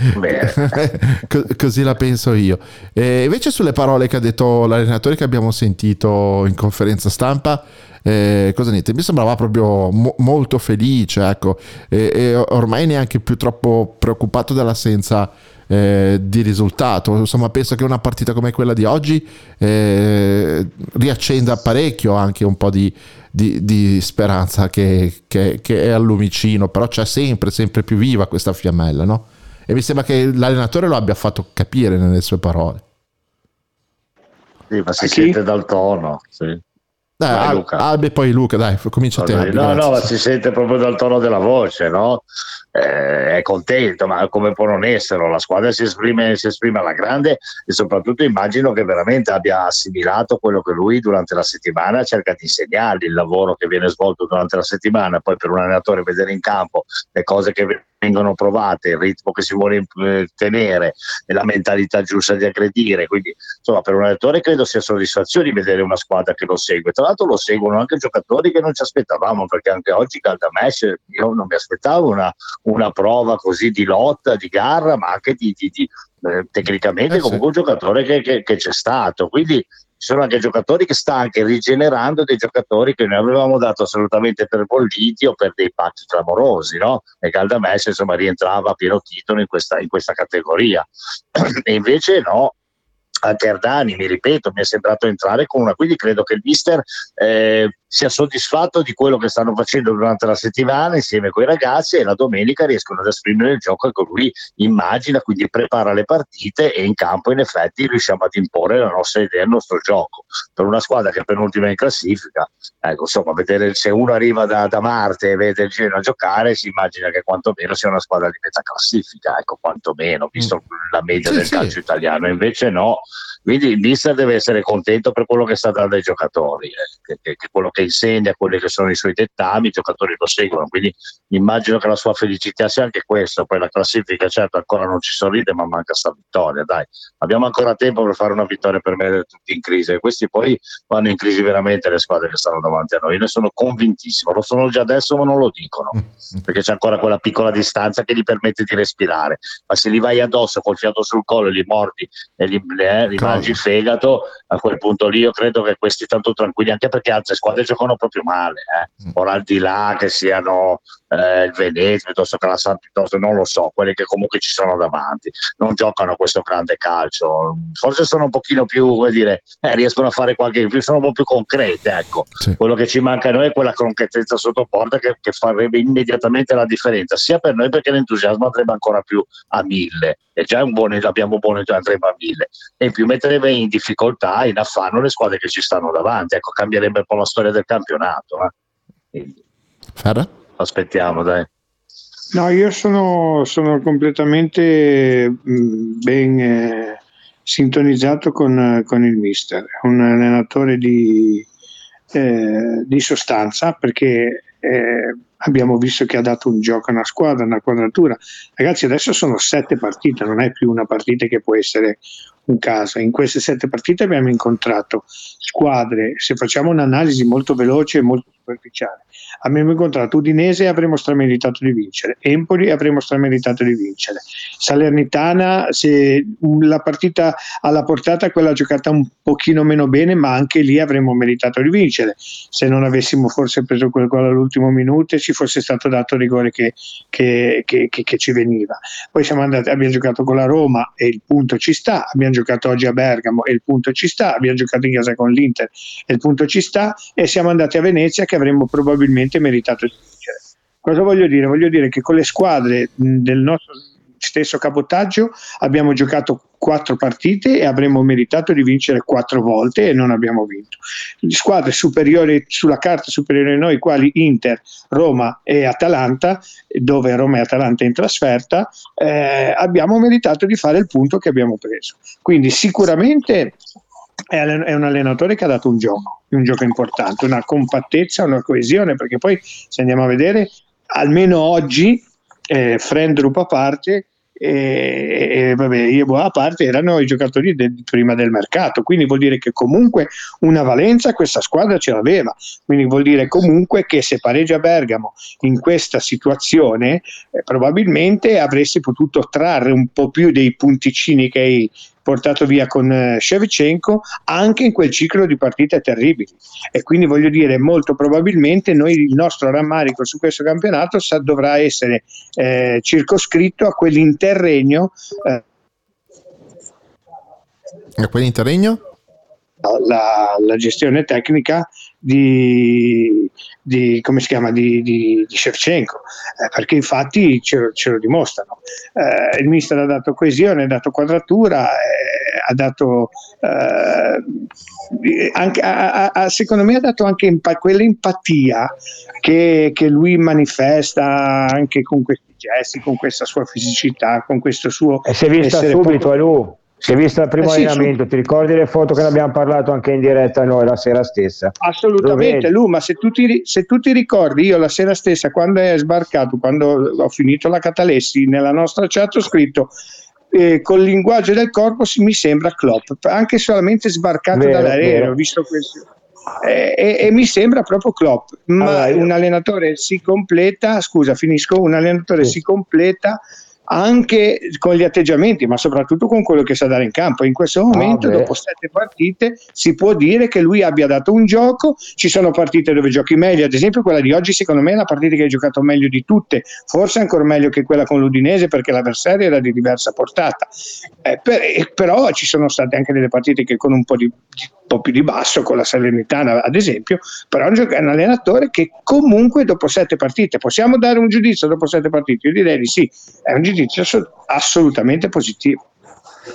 così la penso io. E invece sulle parole che ha detto l'allenatore che abbiamo sentito in conferenza stampa, eh, cosa dite? Mi sembrava proprio mo- molto felice, ecco, e, e ormai neanche più troppo preoccupato dell'assenza eh, di risultato. Insomma, penso che una partita come quella di oggi eh, riaccenda parecchio anche un po' di Di, di speranza che, che, che è al lumicino, però c'è sempre sempre più viva questa fiammella, no? E mi sembra che l'allenatore lo abbia fatto capire nelle sue parole. Sì, ma si ah, sente sì? dal tono, sì. Dai, Vai, Luca. Albe, poi Luca, dai, comincia allora, te. No, no, ma si sente proprio dal tono della voce, no? Eh, è contento, ma come può non esserlo? La squadra si esprime, si esprime alla grande, e soprattutto immagino che veramente abbia assimilato quello che lui durante la settimana cerca di insegnargli, il lavoro che viene svolto durante la settimana. Poi per un allenatore vedere in campo le cose che vengono provate, il ritmo che si vuole tenere e la mentalità giusta di aggredire, quindi insomma per un allenatore credo sia soddisfazione di vedere una squadra che lo segue. Tra l'altro lo seguono anche giocatori che non ci aspettavamo, perché anche oggi Galdames io non mi aspettavo una, una prova così di lotta, di garra, ma anche di, di, di eh, tecnicamente eh sì. comunque un giocatore che, che, che c'è stato, quindi ci sono anche giocatori che sta anche rigenerando dei giocatori che noi avevamo dato assolutamente per bolliti o per dei pacchi clamorosi, no? E Galdames insomma rientrava a pieno titolo in questa, in questa categoria e invece no, anche Erdani, mi ripeto, mi è sembrato entrare con una, quindi credo che il mister eh, sia soddisfatto di quello che stanno facendo durante la settimana insieme con i ragazzi, e la domenica riescono ad esprimere il gioco che lui immagina, quindi prepara le partite e in campo in effetti riusciamo ad imporre la nostra idea, il nostro gioco per una squadra che è penultima in classifica. Ecco, insomma, vedere, se uno arriva da, da Marte e vede il Genoa a giocare si immagina che quantomeno sia una squadra di metà classifica, ecco, quantomeno visto la media sì, del sì. calcio italiano, invece no. Quindi il mister deve essere contento per quello che sta dando ai giocatori, eh, che, che, che quello che insegna, quelli che sono i suoi dettami, i giocatori lo seguono, quindi immagino che la sua felicità sia anche questa. Poi la classifica certo ancora non ci sorride, ma manca sta vittoria, dai, abbiamo ancora tempo per fare una vittoria per me tutti in crisi, questi perché poi vanno in crisi veramente le squadre che stanno davanti a noi. Io ne sono convintissimo, lo sono già adesso ma non lo dicono, perché c'è ancora quella piccola distanza che gli permette di respirare, ma se li vai addosso col fiato sul collo e li mordi e gli, eh, gli mangi il fegato, a quel punto lì io credo che questi tanto tranquilli, anche perché altre squadre giocano proprio male, eh. Ora al di là che siano eh, il Venezia piuttosto che la Sampdoria, non lo so, quelle che comunque ci sono davanti non giocano questo grande calcio, forse sono un pochino più, come dire, eh, riescono a fare qualche più, sono un po' più concrete, ecco, sì. Quello che ci manca a noi è quella concretezza sotto porta che, che farebbe immediatamente la differenza, sia per noi perché l'entusiasmo andrebbe ancora più a mille, e già è un buon, abbiamo un buon andrebbe a mille, e in più metterebbe in difficoltà, in affanno le squadre che ci stanno davanti, ecco, cambierebbe un po' la storia del campionato, eh. Quindi, aspettiamo, dai. No, io sono, sono completamente ben eh, sintonizzato con, con il mister, un allenatore di, eh, di sostanza, perché eh, abbiamo visto che ha dato un gioco a una squadra, una quadratura. Ragazzi, adesso sono sette partite, non è più una partita che può essere un caso. In queste sette partite abbiamo incontrato squadre, se facciamo un'analisi molto veloce e molto superficiale, abbiamo incontrato Udinese e avremmo strameritato di vincere, Empoli avremmo strameritato di vincere, Salernitana, se la partita alla portata quella giocata un pochino meno bene, ma anche lì avremmo meritato di vincere, se non avessimo forse preso quel gol all'ultimo minuto e ci fosse stato dato il rigore che, che, che, che, che ci veniva. Poi siamo andati, abbiamo giocato con la Roma e il punto ci sta, abbiamo giocato oggi a Bergamo e il punto ci sta, abbiamo giocato in casa con l'Inter e il punto ci sta, e siamo andati a Venezia che avremmo probabilmente meritato di vincere. Cosa voglio dire? Voglio dire che con le squadre del nostro stesso cabotaggio abbiamo giocato quattro partite e avremmo meritato di vincere quattro volte e non abbiamo vinto. Squadre superiori sulla carta, superiori a noi, quali Inter, Roma e Atalanta, dove Roma e Atalanta in trasferta, eh, abbiamo meritato di fare il punto che abbiamo preso. Quindi sicuramente è un allenatore che ha dato un gioco, un gioco importante, una compattezza, una coesione, perché poi se andiamo a vedere, almeno oggi eh, Frendrup a parte e, e vabbè, Yeboah a parte, erano i giocatori de, prima del mercato, quindi vuol dire che comunque una valenza questa squadra ce l'aveva, quindi vuol dire comunque che se pareggia Bergamo in questa situazione eh, probabilmente avresti potuto trarre un po' più dei punticini che hai portato via con Shevchenko anche in quel ciclo di partite terribili, e quindi voglio dire molto probabilmente noi, il nostro rammarico su questo campionato sa, dovrà essere eh, circoscritto a quell'interregno eh. a quell'interregno? La, la gestione tecnica di, di come si chiama di, di, di Shevchenko, eh, perché infatti ce, ce lo dimostrano, eh, il mister ha dato coesione, ha dato quadratura, eh, ha dato eh, anche, ha, ha, secondo me ha dato anche impa- quell'empatia che, che lui manifesta anche con questi gesti, con questa sua fisicità, con questo suo, e si è vista subito, è lui. Si è visto al primo eh sì, allenamento, sì. Ti ricordi le foto che ne abbiamo parlato anche in diretta noi la sera stessa? Assolutamente, lui, ma se tu, ti, se tu ti ricordi, io la sera stessa quando è sbarcato, quando ho finito la Catalessi, nella nostra chat ho scritto eh, col linguaggio del corpo mi sembra Klopp, anche solamente sbarcato vero, dall'aereo, vero. Ho visto questo. E, e, e mi sembra proprio Klopp, ma allora, un allenatore si completa, scusa finisco, un allenatore sì. si completa anche con gli atteggiamenti, ma soprattutto con quello che sa dare in campo. In questo momento, ah, dopo sette partite, si può dire che lui abbia dato un gioco. Ci sono partite dove giochi meglio, ad esempio quella di oggi secondo me è la partita che hai giocato meglio di tutte, forse ancora meglio che quella con l'Udinese perché l'avversario era di diversa portata, eh, per, però ci sono state anche delle partite che con un po' di, un po' più di basso, con la Salernitana ad esempio, però è un, gioc- è un allenatore che comunque dopo sette partite, possiamo dare un giudizio dopo sette partite? Io direi di sì, è un giudizio assolutamente positivo.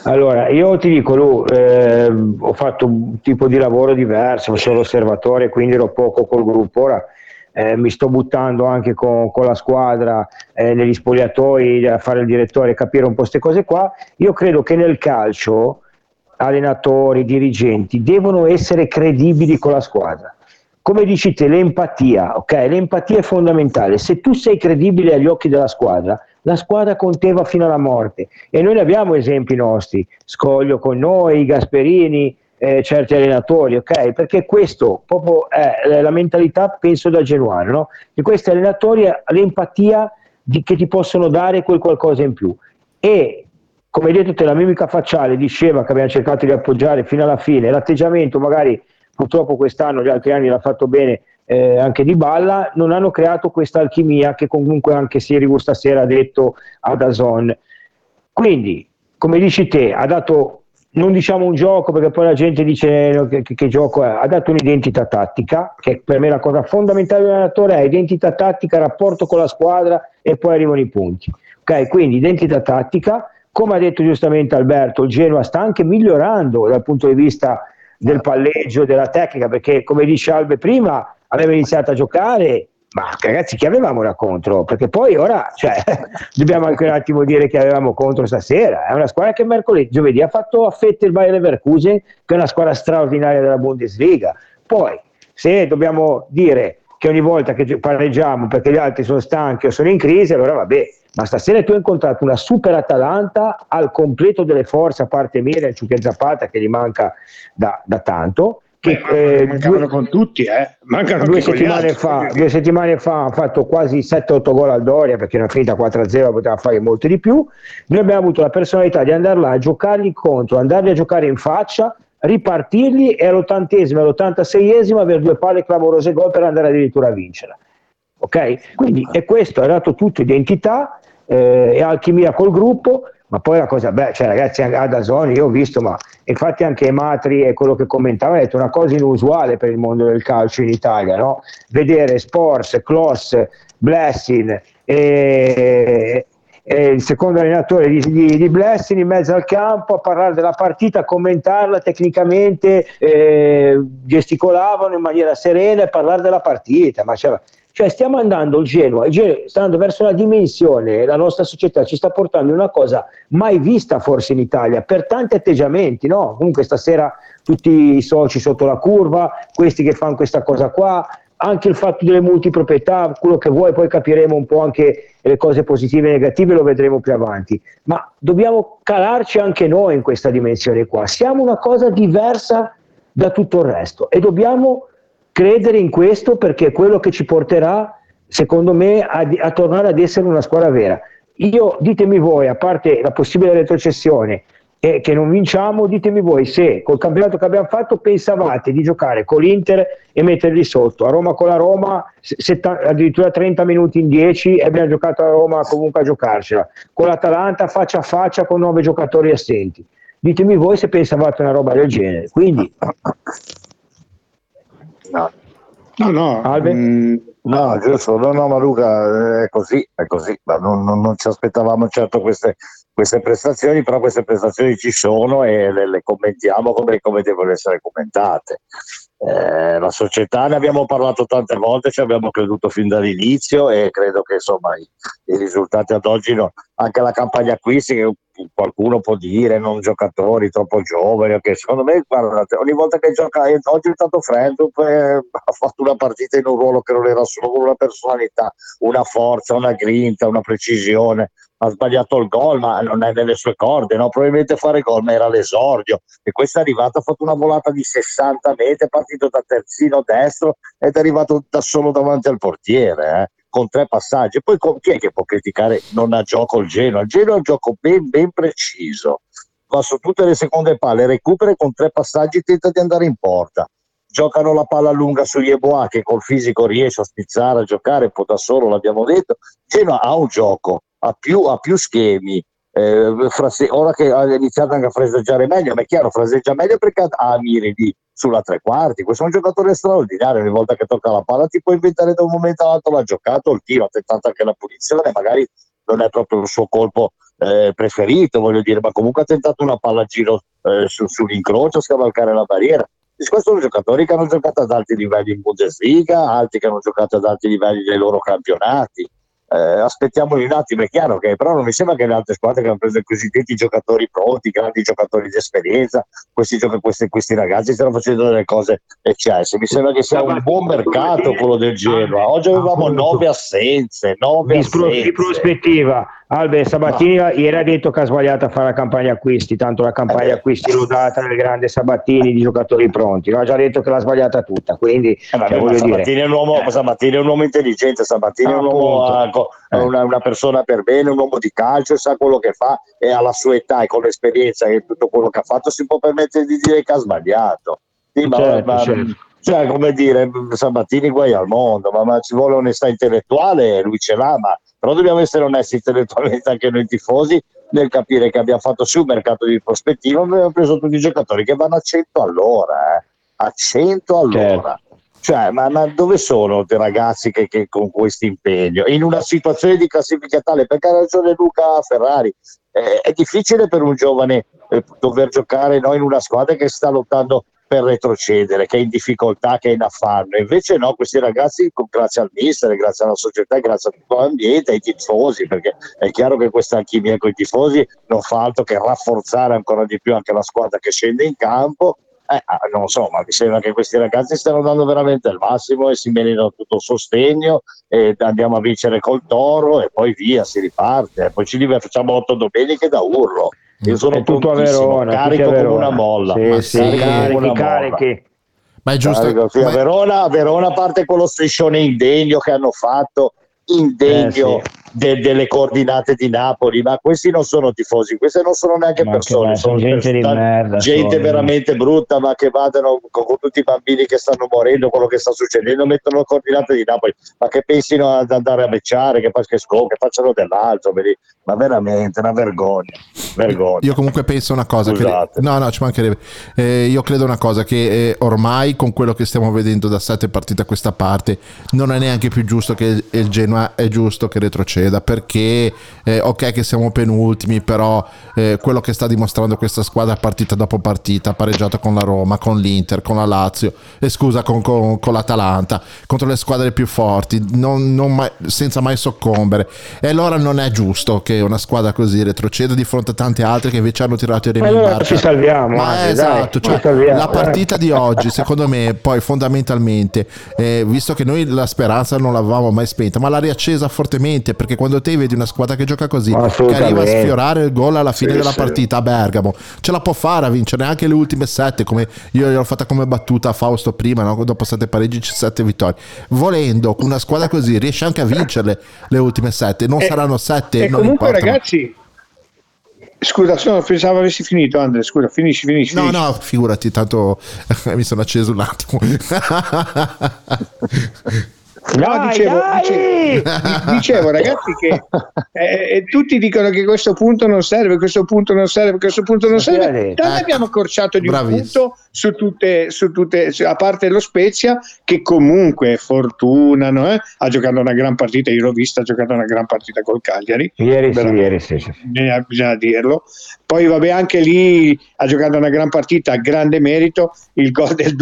Allora io ti dico Lu, eh, ho fatto un tipo di lavoro diverso, sono osservatore, quindi ero poco col gruppo, ora eh, mi sto buttando anche con, con la squadra eh, negli spogliatoi a fare il direttore, capire un po' queste cose qua. Io credo che nel calcio allenatori, dirigenti devono essere credibili con la squadra, come dici te, l'empatia, ok? L'empatia è fondamentale, se tu sei credibile agli occhi della squadra, la squadra conteva fino alla morte, e noi ne abbiamo esempi nostri, Scoglio con noi, Gasperini, eh, certi allenatori, ok? Perché questo proprio è la mentalità, penso, da genuano, no? Di questi allenatori, l'empatia di, che ti possono dare quel qualcosa in più. E come detto te, la mimica facciale diceva che abbiamo cercato di appoggiare fino alla fine, l'atteggiamento magari purtroppo quest'anno, gli altri anni l'ha fatto bene eh, anche Dybala, non hanno creato questa alchimia che comunque anche Sirigu stasera ha detto a DAZN. Quindi come dici te, ha dato, non diciamo un gioco perché poi la gente dice che, che, che gioco è, ha dato un'identità tattica, che per me è la cosa fondamentale dell'allenatore, è identità tattica, rapporto con la squadra e poi arrivano i punti. Ok, quindi identità tattica, come ha detto giustamente Alberto, il Genoa sta anche migliorando dal punto di vista del palleggio e della tecnica, perché come dice Albe prima, aveva iniziato a giocare, ma ragazzi, chi avevamo da contro? Perché poi ora, cioè, dobbiamo anche un attimo dire che avevamo contro stasera. È una squadra che mercoledì, giovedì ha fatto a fette il Bayer Leverkusen, che è una squadra straordinaria della Bundesliga. Poi, se dobbiamo dire che ogni volta che pareggiamo perché gli altri sono stanchi o sono in crisi, allora vabbè, ma stasera tu hai incontrato una super Atalanta al completo delle forze, a parte Milan, Ciucca e Zapata, che gli manca da, da tanto. Che, eh, mancano due, con tutti, eh. Mancano due, settimane altri, fa, due settimane fa hanno fatto quasi sette otto gol al Doria, perché era finita quattro a zero, poteva fare molto di più. Noi abbiamo avuto la personalità di andare là a giocargli contro, andarli a giocare in faccia, ripartirgli e all'ottantesima, all'ottantaseiesima aver due palle clamorose gol per andare addirittura a vincerla. Ok? Quindi è questo, ha dato tutto identità eh, e alchimia col gruppo. Ma poi la cosa bella, cioè ragazzi, a DAZN io ho visto, ma infatti anche Matri e quello che commentava ha detto una cosa inusuale per il mondo del calcio in Italia, no? Vedere Spors, Klos, Blessin e, e il secondo allenatore di, di, di Blessin in mezzo al campo a parlare della partita, a commentarla tecnicamente, eh, gesticolavano in maniera serena e parlare della partita, ma c'era... Cioè stiamo andando, il Genoa, il Genoa sta andando verso una dimensione, la nostra società ci sta portando una cosa mai vista forse in Italia, per tanti atteggiamenti, no? Comunque stasera tutti i soci sotto la curva, questi che fanno questa cosa qua, anche il fatto delle multiproprietà, quello che vuoi, poi capiremo un po' anche le cose positive e negative, lo vedremo più avanti, ma dobbiamo calarci anche noi in questa dimensione qua, siamo una cosa diversa da tutto il resto e dobbiamo credere in questo, perché è quello che ci porterà, secondo me, a, a tornare ad essere una squadra vera. Io, ditemi voi, a parte la possibile retrocessione e eh, che non vinciamo, ditemi voi se col campionato che abbiamo fatto pensavate di giocare con l'Inter e metterli sotto, a Roma con la Roma setta, addirittura trenta minuti in dieci, e abbiamo giocato a Roma comunque a giocarcela, con l'Atalanta faccia a faccia con nove giocatori assenti. Ditemi voi se pensavate una roba del genere. Quindi... No, no, no, mh, no, giusto, no, no, ma Luca è così, è così, non, non, non ci aspettavamo certo queste, queste prestazioni, però queste prestazioni ci sono e le, le commentiamo come, come devono essere commentate. Eh, la società, ne abbiamo parlato tante volte, ci abbiamo creduto fin dall'inizio e credo che insomma i, i risultati ad oggi, no, anche la campagna acquisti che qualcuno può dire non giocatori troppo giovani, che secondo me, guardate, ogni volta che gioca, oggi è stato Frendrup, eh, ha fatto una partita in un ruolo che non era solo una personalità, una forza, una grinta, una precisione, ha sbagliato il gol ma non è nelle sue corde, no? Probabilmente fare gol ma era l'esordio, e questa è arrivata, ha fatto una volata di sessanta metri, è partito da terzino destro ed è arrivato da solo davanti al portiere, eh? Con tre passaggi. Poi con chi è che può criticare non ha gioco il Genoa? Il Genoa è un gioco ben, ben preciso, va su tutte le seconde palle, recupera con tre passaggi, tenta di andare in porta, giocano la palla lunga su Yeboah che col fisico riesce a spizzare, a giocare, può da solo, l'abbiamo detto. Genoa ha un gioco, ha più, ha più schemi, eh, frase, ora che ha iniziato anche a fraseggiare meglio, ma è chiaro, fraseggia meglio perché ha Amiri lì sulla tre quarti, questo è un giocatore straordinario, ogni volta che tocca la palla ti può inventare da un momento all'altro, l'ha giocato il tiro, ha tentato anche la punizione, magari non è proprio il suo colpo eh, preferito, voglio dire, ma comunque ha tentato una palla a giro eh, su, sull'incrocio, a scavalcare la barriera. Questi sono giocatori che hanno giocato ad alti livelli in Bundesliga, altri che hanno giocato ad alti livelli nei loro campionati. Eh, aspettiamoli un attimo, è chiaro che però non mi sembra che le altre squadre che hanno preso i cosiddetti giocatori pronti, grandi giocatori di esperienza, questi, gioca- questi, questi ragazzi stanno facendo delle cose eccesse. Mi sembra che sia un buon mercato quello del Genoa. Oggi avevamo nove assenze, nove assenze. Di prospettiva, Albe, Sabatini no. ieri ha detto che ha sbagliato a fare la campagna acquisti, tanto la campagna eh acquisti è rodata nel grande Sabatini di giocatori pronti, l'ha già detto che l'ha sbagliata tutta, quindi eh vabbè, cioè, voglio Sabatini, dire. È un uomo, eh. Sabatini è un uomo intelligente, Sabatini ah, è un uomo, eh. una, una persona per bene, un uomo di calcio, sa quello che fa e alla sua età e con l'esperienza e tutto quello che ha fatto si può permettere di dire che ha sbagliato. Sì, ma, certo, ma, certo. Cioè, come dire, Sabatini guai al mondo, ma, ma ci vuole onestà intellettuale, lui ce l'ha, ma però dobbiamo essere onesti intellettualmente anche noi tifosi nel capire che abbiamo fatto sì un mercato di prospettiva, abbiamo preso tutti i giocatori che vanno a cento all'ora, eh? a cento all'ora. Certo. Cioè, ma, ma dove sono i ragazzi che, che con questo impegno? In una situazione di classifica tale, perché ha ragione Luca Ferrari, eh, è difficile per un giovane eh, dover giocare no, in una squadra che sta lottando per retrocedere, che è in difficoltà, che è in affanno. Invece no, questi ragazzi, grazie al mister, grazie alla società, grazie a tutto l'ambiente, ai tifosi, perché è chiaro che questa alchimia con i tifosi non fa altro che rafforzare ancora di più anche la squadra che scende in campo. Eh, non so, ma mi sembra che questi ragazzi stiano dando veramente il massimo e si meritano tutto il sostegno, e andiamo a vincere col Toro e poi via, si riparte, poi ci facciamo otto domeniche da urlo. Io sono è tutto a Verona, carico come una molla, sì, ma, sì, carico una carichi. Molla. Ma è giusto. Carico, sì, ma... A Verona, a Verona parte con lo striscione indegno che hanno fatto, indegno eh, sì. de, delle coordinate di Napoli, ma questi non sono tifosi, queste non sono neanche ma persone, me, sono gente, persone, di merda, gente veramente brutta, ma che vadano con, con tutti i bambini che stanno morendo, quello che sta succedendo, mettono le coordinate di Napoli, ma che pensino ad andare a becciare, che, che, che facciano dell'altro, ma veramente una vergogna. Vergogna. Io comunque penso una cosa, che, no no ci mancherebbe, eh, io credo una cosa che eh, ormai con quello che stiamo vedendo da sette partite a questa parte non è neanche più giusto che il, il Genoa è giusto che retroceda, perché eh, ok che siamo penultimi, però eh, quello che sta dimostrando questa squadra partita dopo partita, pareggiata con la Roma, con l'Inter, con la Lazio e eh, scusa con, con, con l'Atalanta, contro le squadre più forti non, non mai, senza mai soccombere, e allora non è giusto che una squadra così retroceda di fronte a tante altre che invece hanno tirato i remi in barca. Ci salviamo, ma anche, esatto, dai, cioè, salviamo, la partita eh. di oggi secondo me poi fondamentalmente eh, visto che noi la speranza non l'avevamo mai spenta, ma l'ha riaccesa fortemente, perché quando te vedi una squadra che gioca così, che arriva a sfiorare il gol alla fine sì, della sì. partita a Bergamo, ce la può fare a vincere anche le ultime sette, come io l'ho fatta come battuta a Fausto prima, no? Dopo sette pareggi sette vittorie, volendo una squadra così riesce anche a vincerle le ultime sette, non e, saranno sette e non comunque importa. Ragazzi, scusa, sono, pensavo avessi finito, Andre, scusa, finisci, finisci. No, finisci. no, figurati, tanto mi sono acceso un attimo. No, dai, dicevo, dai! Dicevo, dicevo, ragazzi, che eh, tutti dicono che questo punto non serve, questo punto non serve, questo punto non serve. Tanto ecco. abbiamo accorciato di Bravissimo. un punto su tutte, su tutte, a parte lo Spezia, che comunque fortuna no, eh? ha giocato una gran partita. Io l'ho vista, ha giocato una gran partita col Cagliari. Ieri sì, ieri sì. Bisogna dirlo. Poi, vabbè, anche lì ha giocato una gran partita, grande merito. Il gol del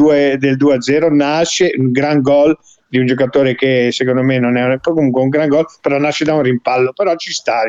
due a zero nasce, un gran gol di un giocatore che secondo me non è comunque un gran gol, però nasce da un rimpallo, però ci sta.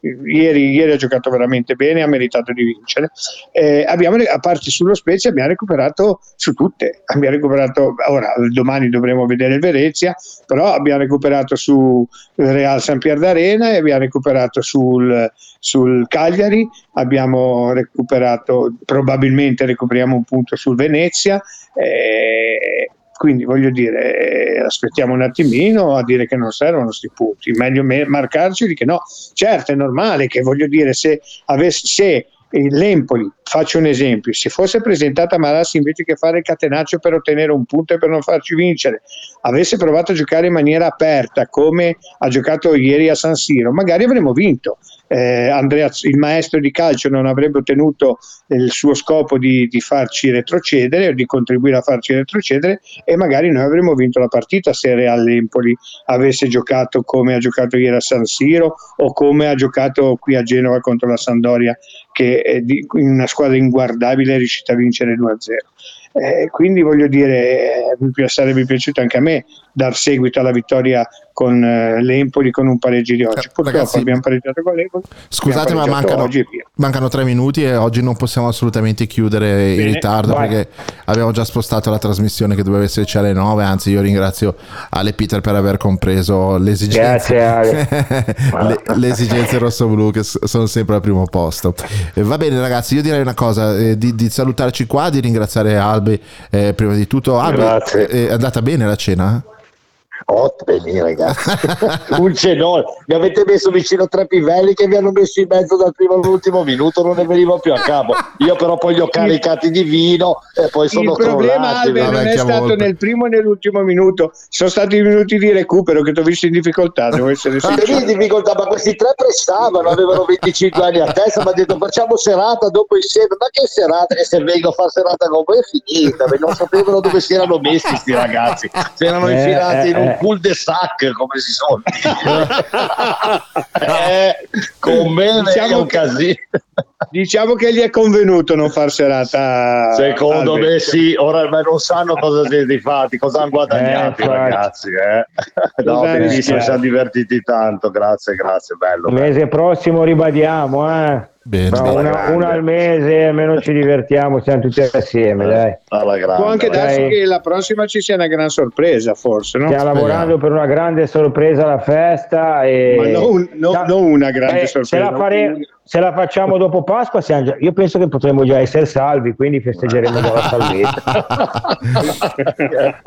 Ieri, ieri ha giocato veramente bene, ha meritato di vincere. Eh, abbiamo, a parte sullo Spezia, abbiamo recuperato su tutte. Abbiamo recuperato, ora domani dovremo vedere il Venezia, però abbiamo recuperato su Real San Pier d'Arena e abbiamo recuperato sul, sul Cagliari, abbiamo recuperato, probabilmente recuperiamo un punto sul Venezia. Eh, Quindi voglio dire, aspettiamo un attimino a dire che non servono questi punti, meglio me- marcarceli che no. Certo, è normale che, voglio dire, se, avesse, se l'Empoli, faccio un esempio, si fosse presentata Malassi invece che fare il catenaccio per ottenere un punto e per non farci vincere, avesse provato a giocare in maniera aperta come ha giocato ieri a San Siro, magari avremmo vinto. Eh, Andrea, il maestro di calcio, non avrebbe ottenuto il suo scopo di, di farci retrocedere o di contribuire a farci retrocedere, e magari noi avremmo vinto la partita se Real Empoli avesse giocato come ha giocato ieri a San Siro o come ha giocato qui a Genova contro la Sampdoria, che è di, in una squadra inguardabile è riuscita a vincere due a zero. Eh, quindi voglio dire, sarebbe piaciuto anche a me dar seguito alla vittoria con eh, l'Empoli con un pareggio di oggi. Eh, purtroppo ragazzi, abbiamo pareggiato con l'Empoli. Scusate, ma mancano, mancano tre minuti e oggi non possiamo assolutamente chiudere Bene, in ritardo vai. perché abbiamo già spostato la trasmissione che doveva esserci alle nove. Anzi, io ringrazio Ale Peter per aver compreso l'esigenza. Grazie, Ale. Le, le esigenze rosso-blu che sono sempre al primo posto. Eh, va bene, ragazzi, io direi una cosa: eh, di, di salutarci qua, di ringraziare Albi eh, prima di tutto. Albi, eh, è andata bene la cena? Ottimi ragazzi, un cenone, mi avete messo vicino tre pivelli che vi hanno messo in mezzo dal primo all'ultimo minuto, non ne venivo più a capo. Io però poi li ho caricati di vino e poi sono crollati. Il problema, Albe, non è stato volta. nel primo e nell'ultimo minuto, sono stati i minuti di recupero che ti ho visto in difficoltà, devo essere sincero. In difficoltà, ma questi tre prestavano, avevano venticinque anni a testa, mi hanno detto facciamo serata dopo insieme, ma che serata? E se vengo a far serata con voi è finita, non sapevano dove si erano messi questi ragazzi, si erano eh, infilati eh. in un cul de sac, come si sono eh, con me diciamo è un casino. Diciamo che gli è convenuto non far serata, secondo me sì. Ora non sanno cosa siete fatti, cosa hanno guadagnato eh, ragazzi eh. No, benissimo, ci siamo divertiti tanto, grazie grazie bello, bello. Il mese prossimo ribadiamo eh Bene, no, una, una al mese almeno ci divertiamo, siamo tutti assieme, dai. Può anche darsi dai. che la prossima ci sia una gran sorpresa, forse, no? Stiamo lavorando per una grande sorpresa alla festa e... ma non no, no una grande eh, sorpresa, se la, fare... se la facciamo dopo Pasqua siamo già... io penso che potremmo già essere salvi, quindi festeggeremo la salvezza.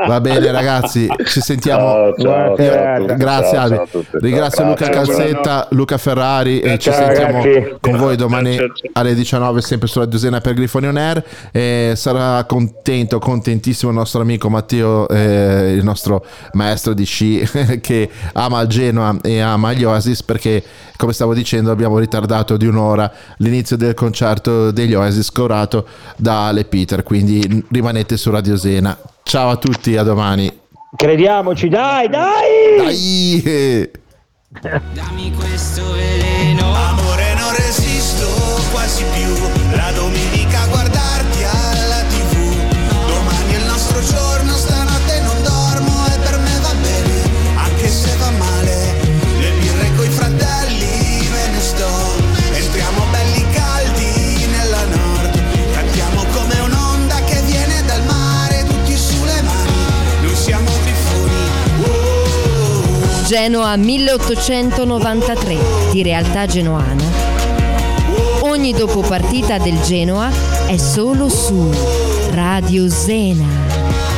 Va bene ragazzi, ci sentiamo, ciao, ciao, io... ciao, ciao, grazie Ale, ringrazio ciao, Luca Calzetta, Luca Ferrari ciao, e ci ciao, sentiamo ragazzi. Con voi domani domani alle diciannove sempre sulla Dosena per Grifoni On Air. Eh, sarà contento, contentissimo il nostro amico Matteo, eh, il nostro maestro di sci che ama il Genoa e ama gli Oasis, perché come stavo dicendo abbiamo ritardato di un'ora l'inizio del concerto degli Oasis curato da Ale Peter, quindi rimanete su Radio Zena. Ciao a tutti, a domani. Crediamoci, dai, dai! Dai! Dammi questo veleno, amore, non resisto quasi più. La domenica a guardarti alla tivù. Domani è il nostro giorno, stanotte non dormo e per me va bene, anche se va male. Le birre coi fratelli me ne sto. Entriamo belli caldi nella nord. Cantiamo come un'onda che viene dal mare, tutti sulle mani. Noi siamo grifoni. Oh. Genoa milleottocentonovantatré di Realtà Genoana. Ogni dopopartita del Genoa è solo su Radio Zena.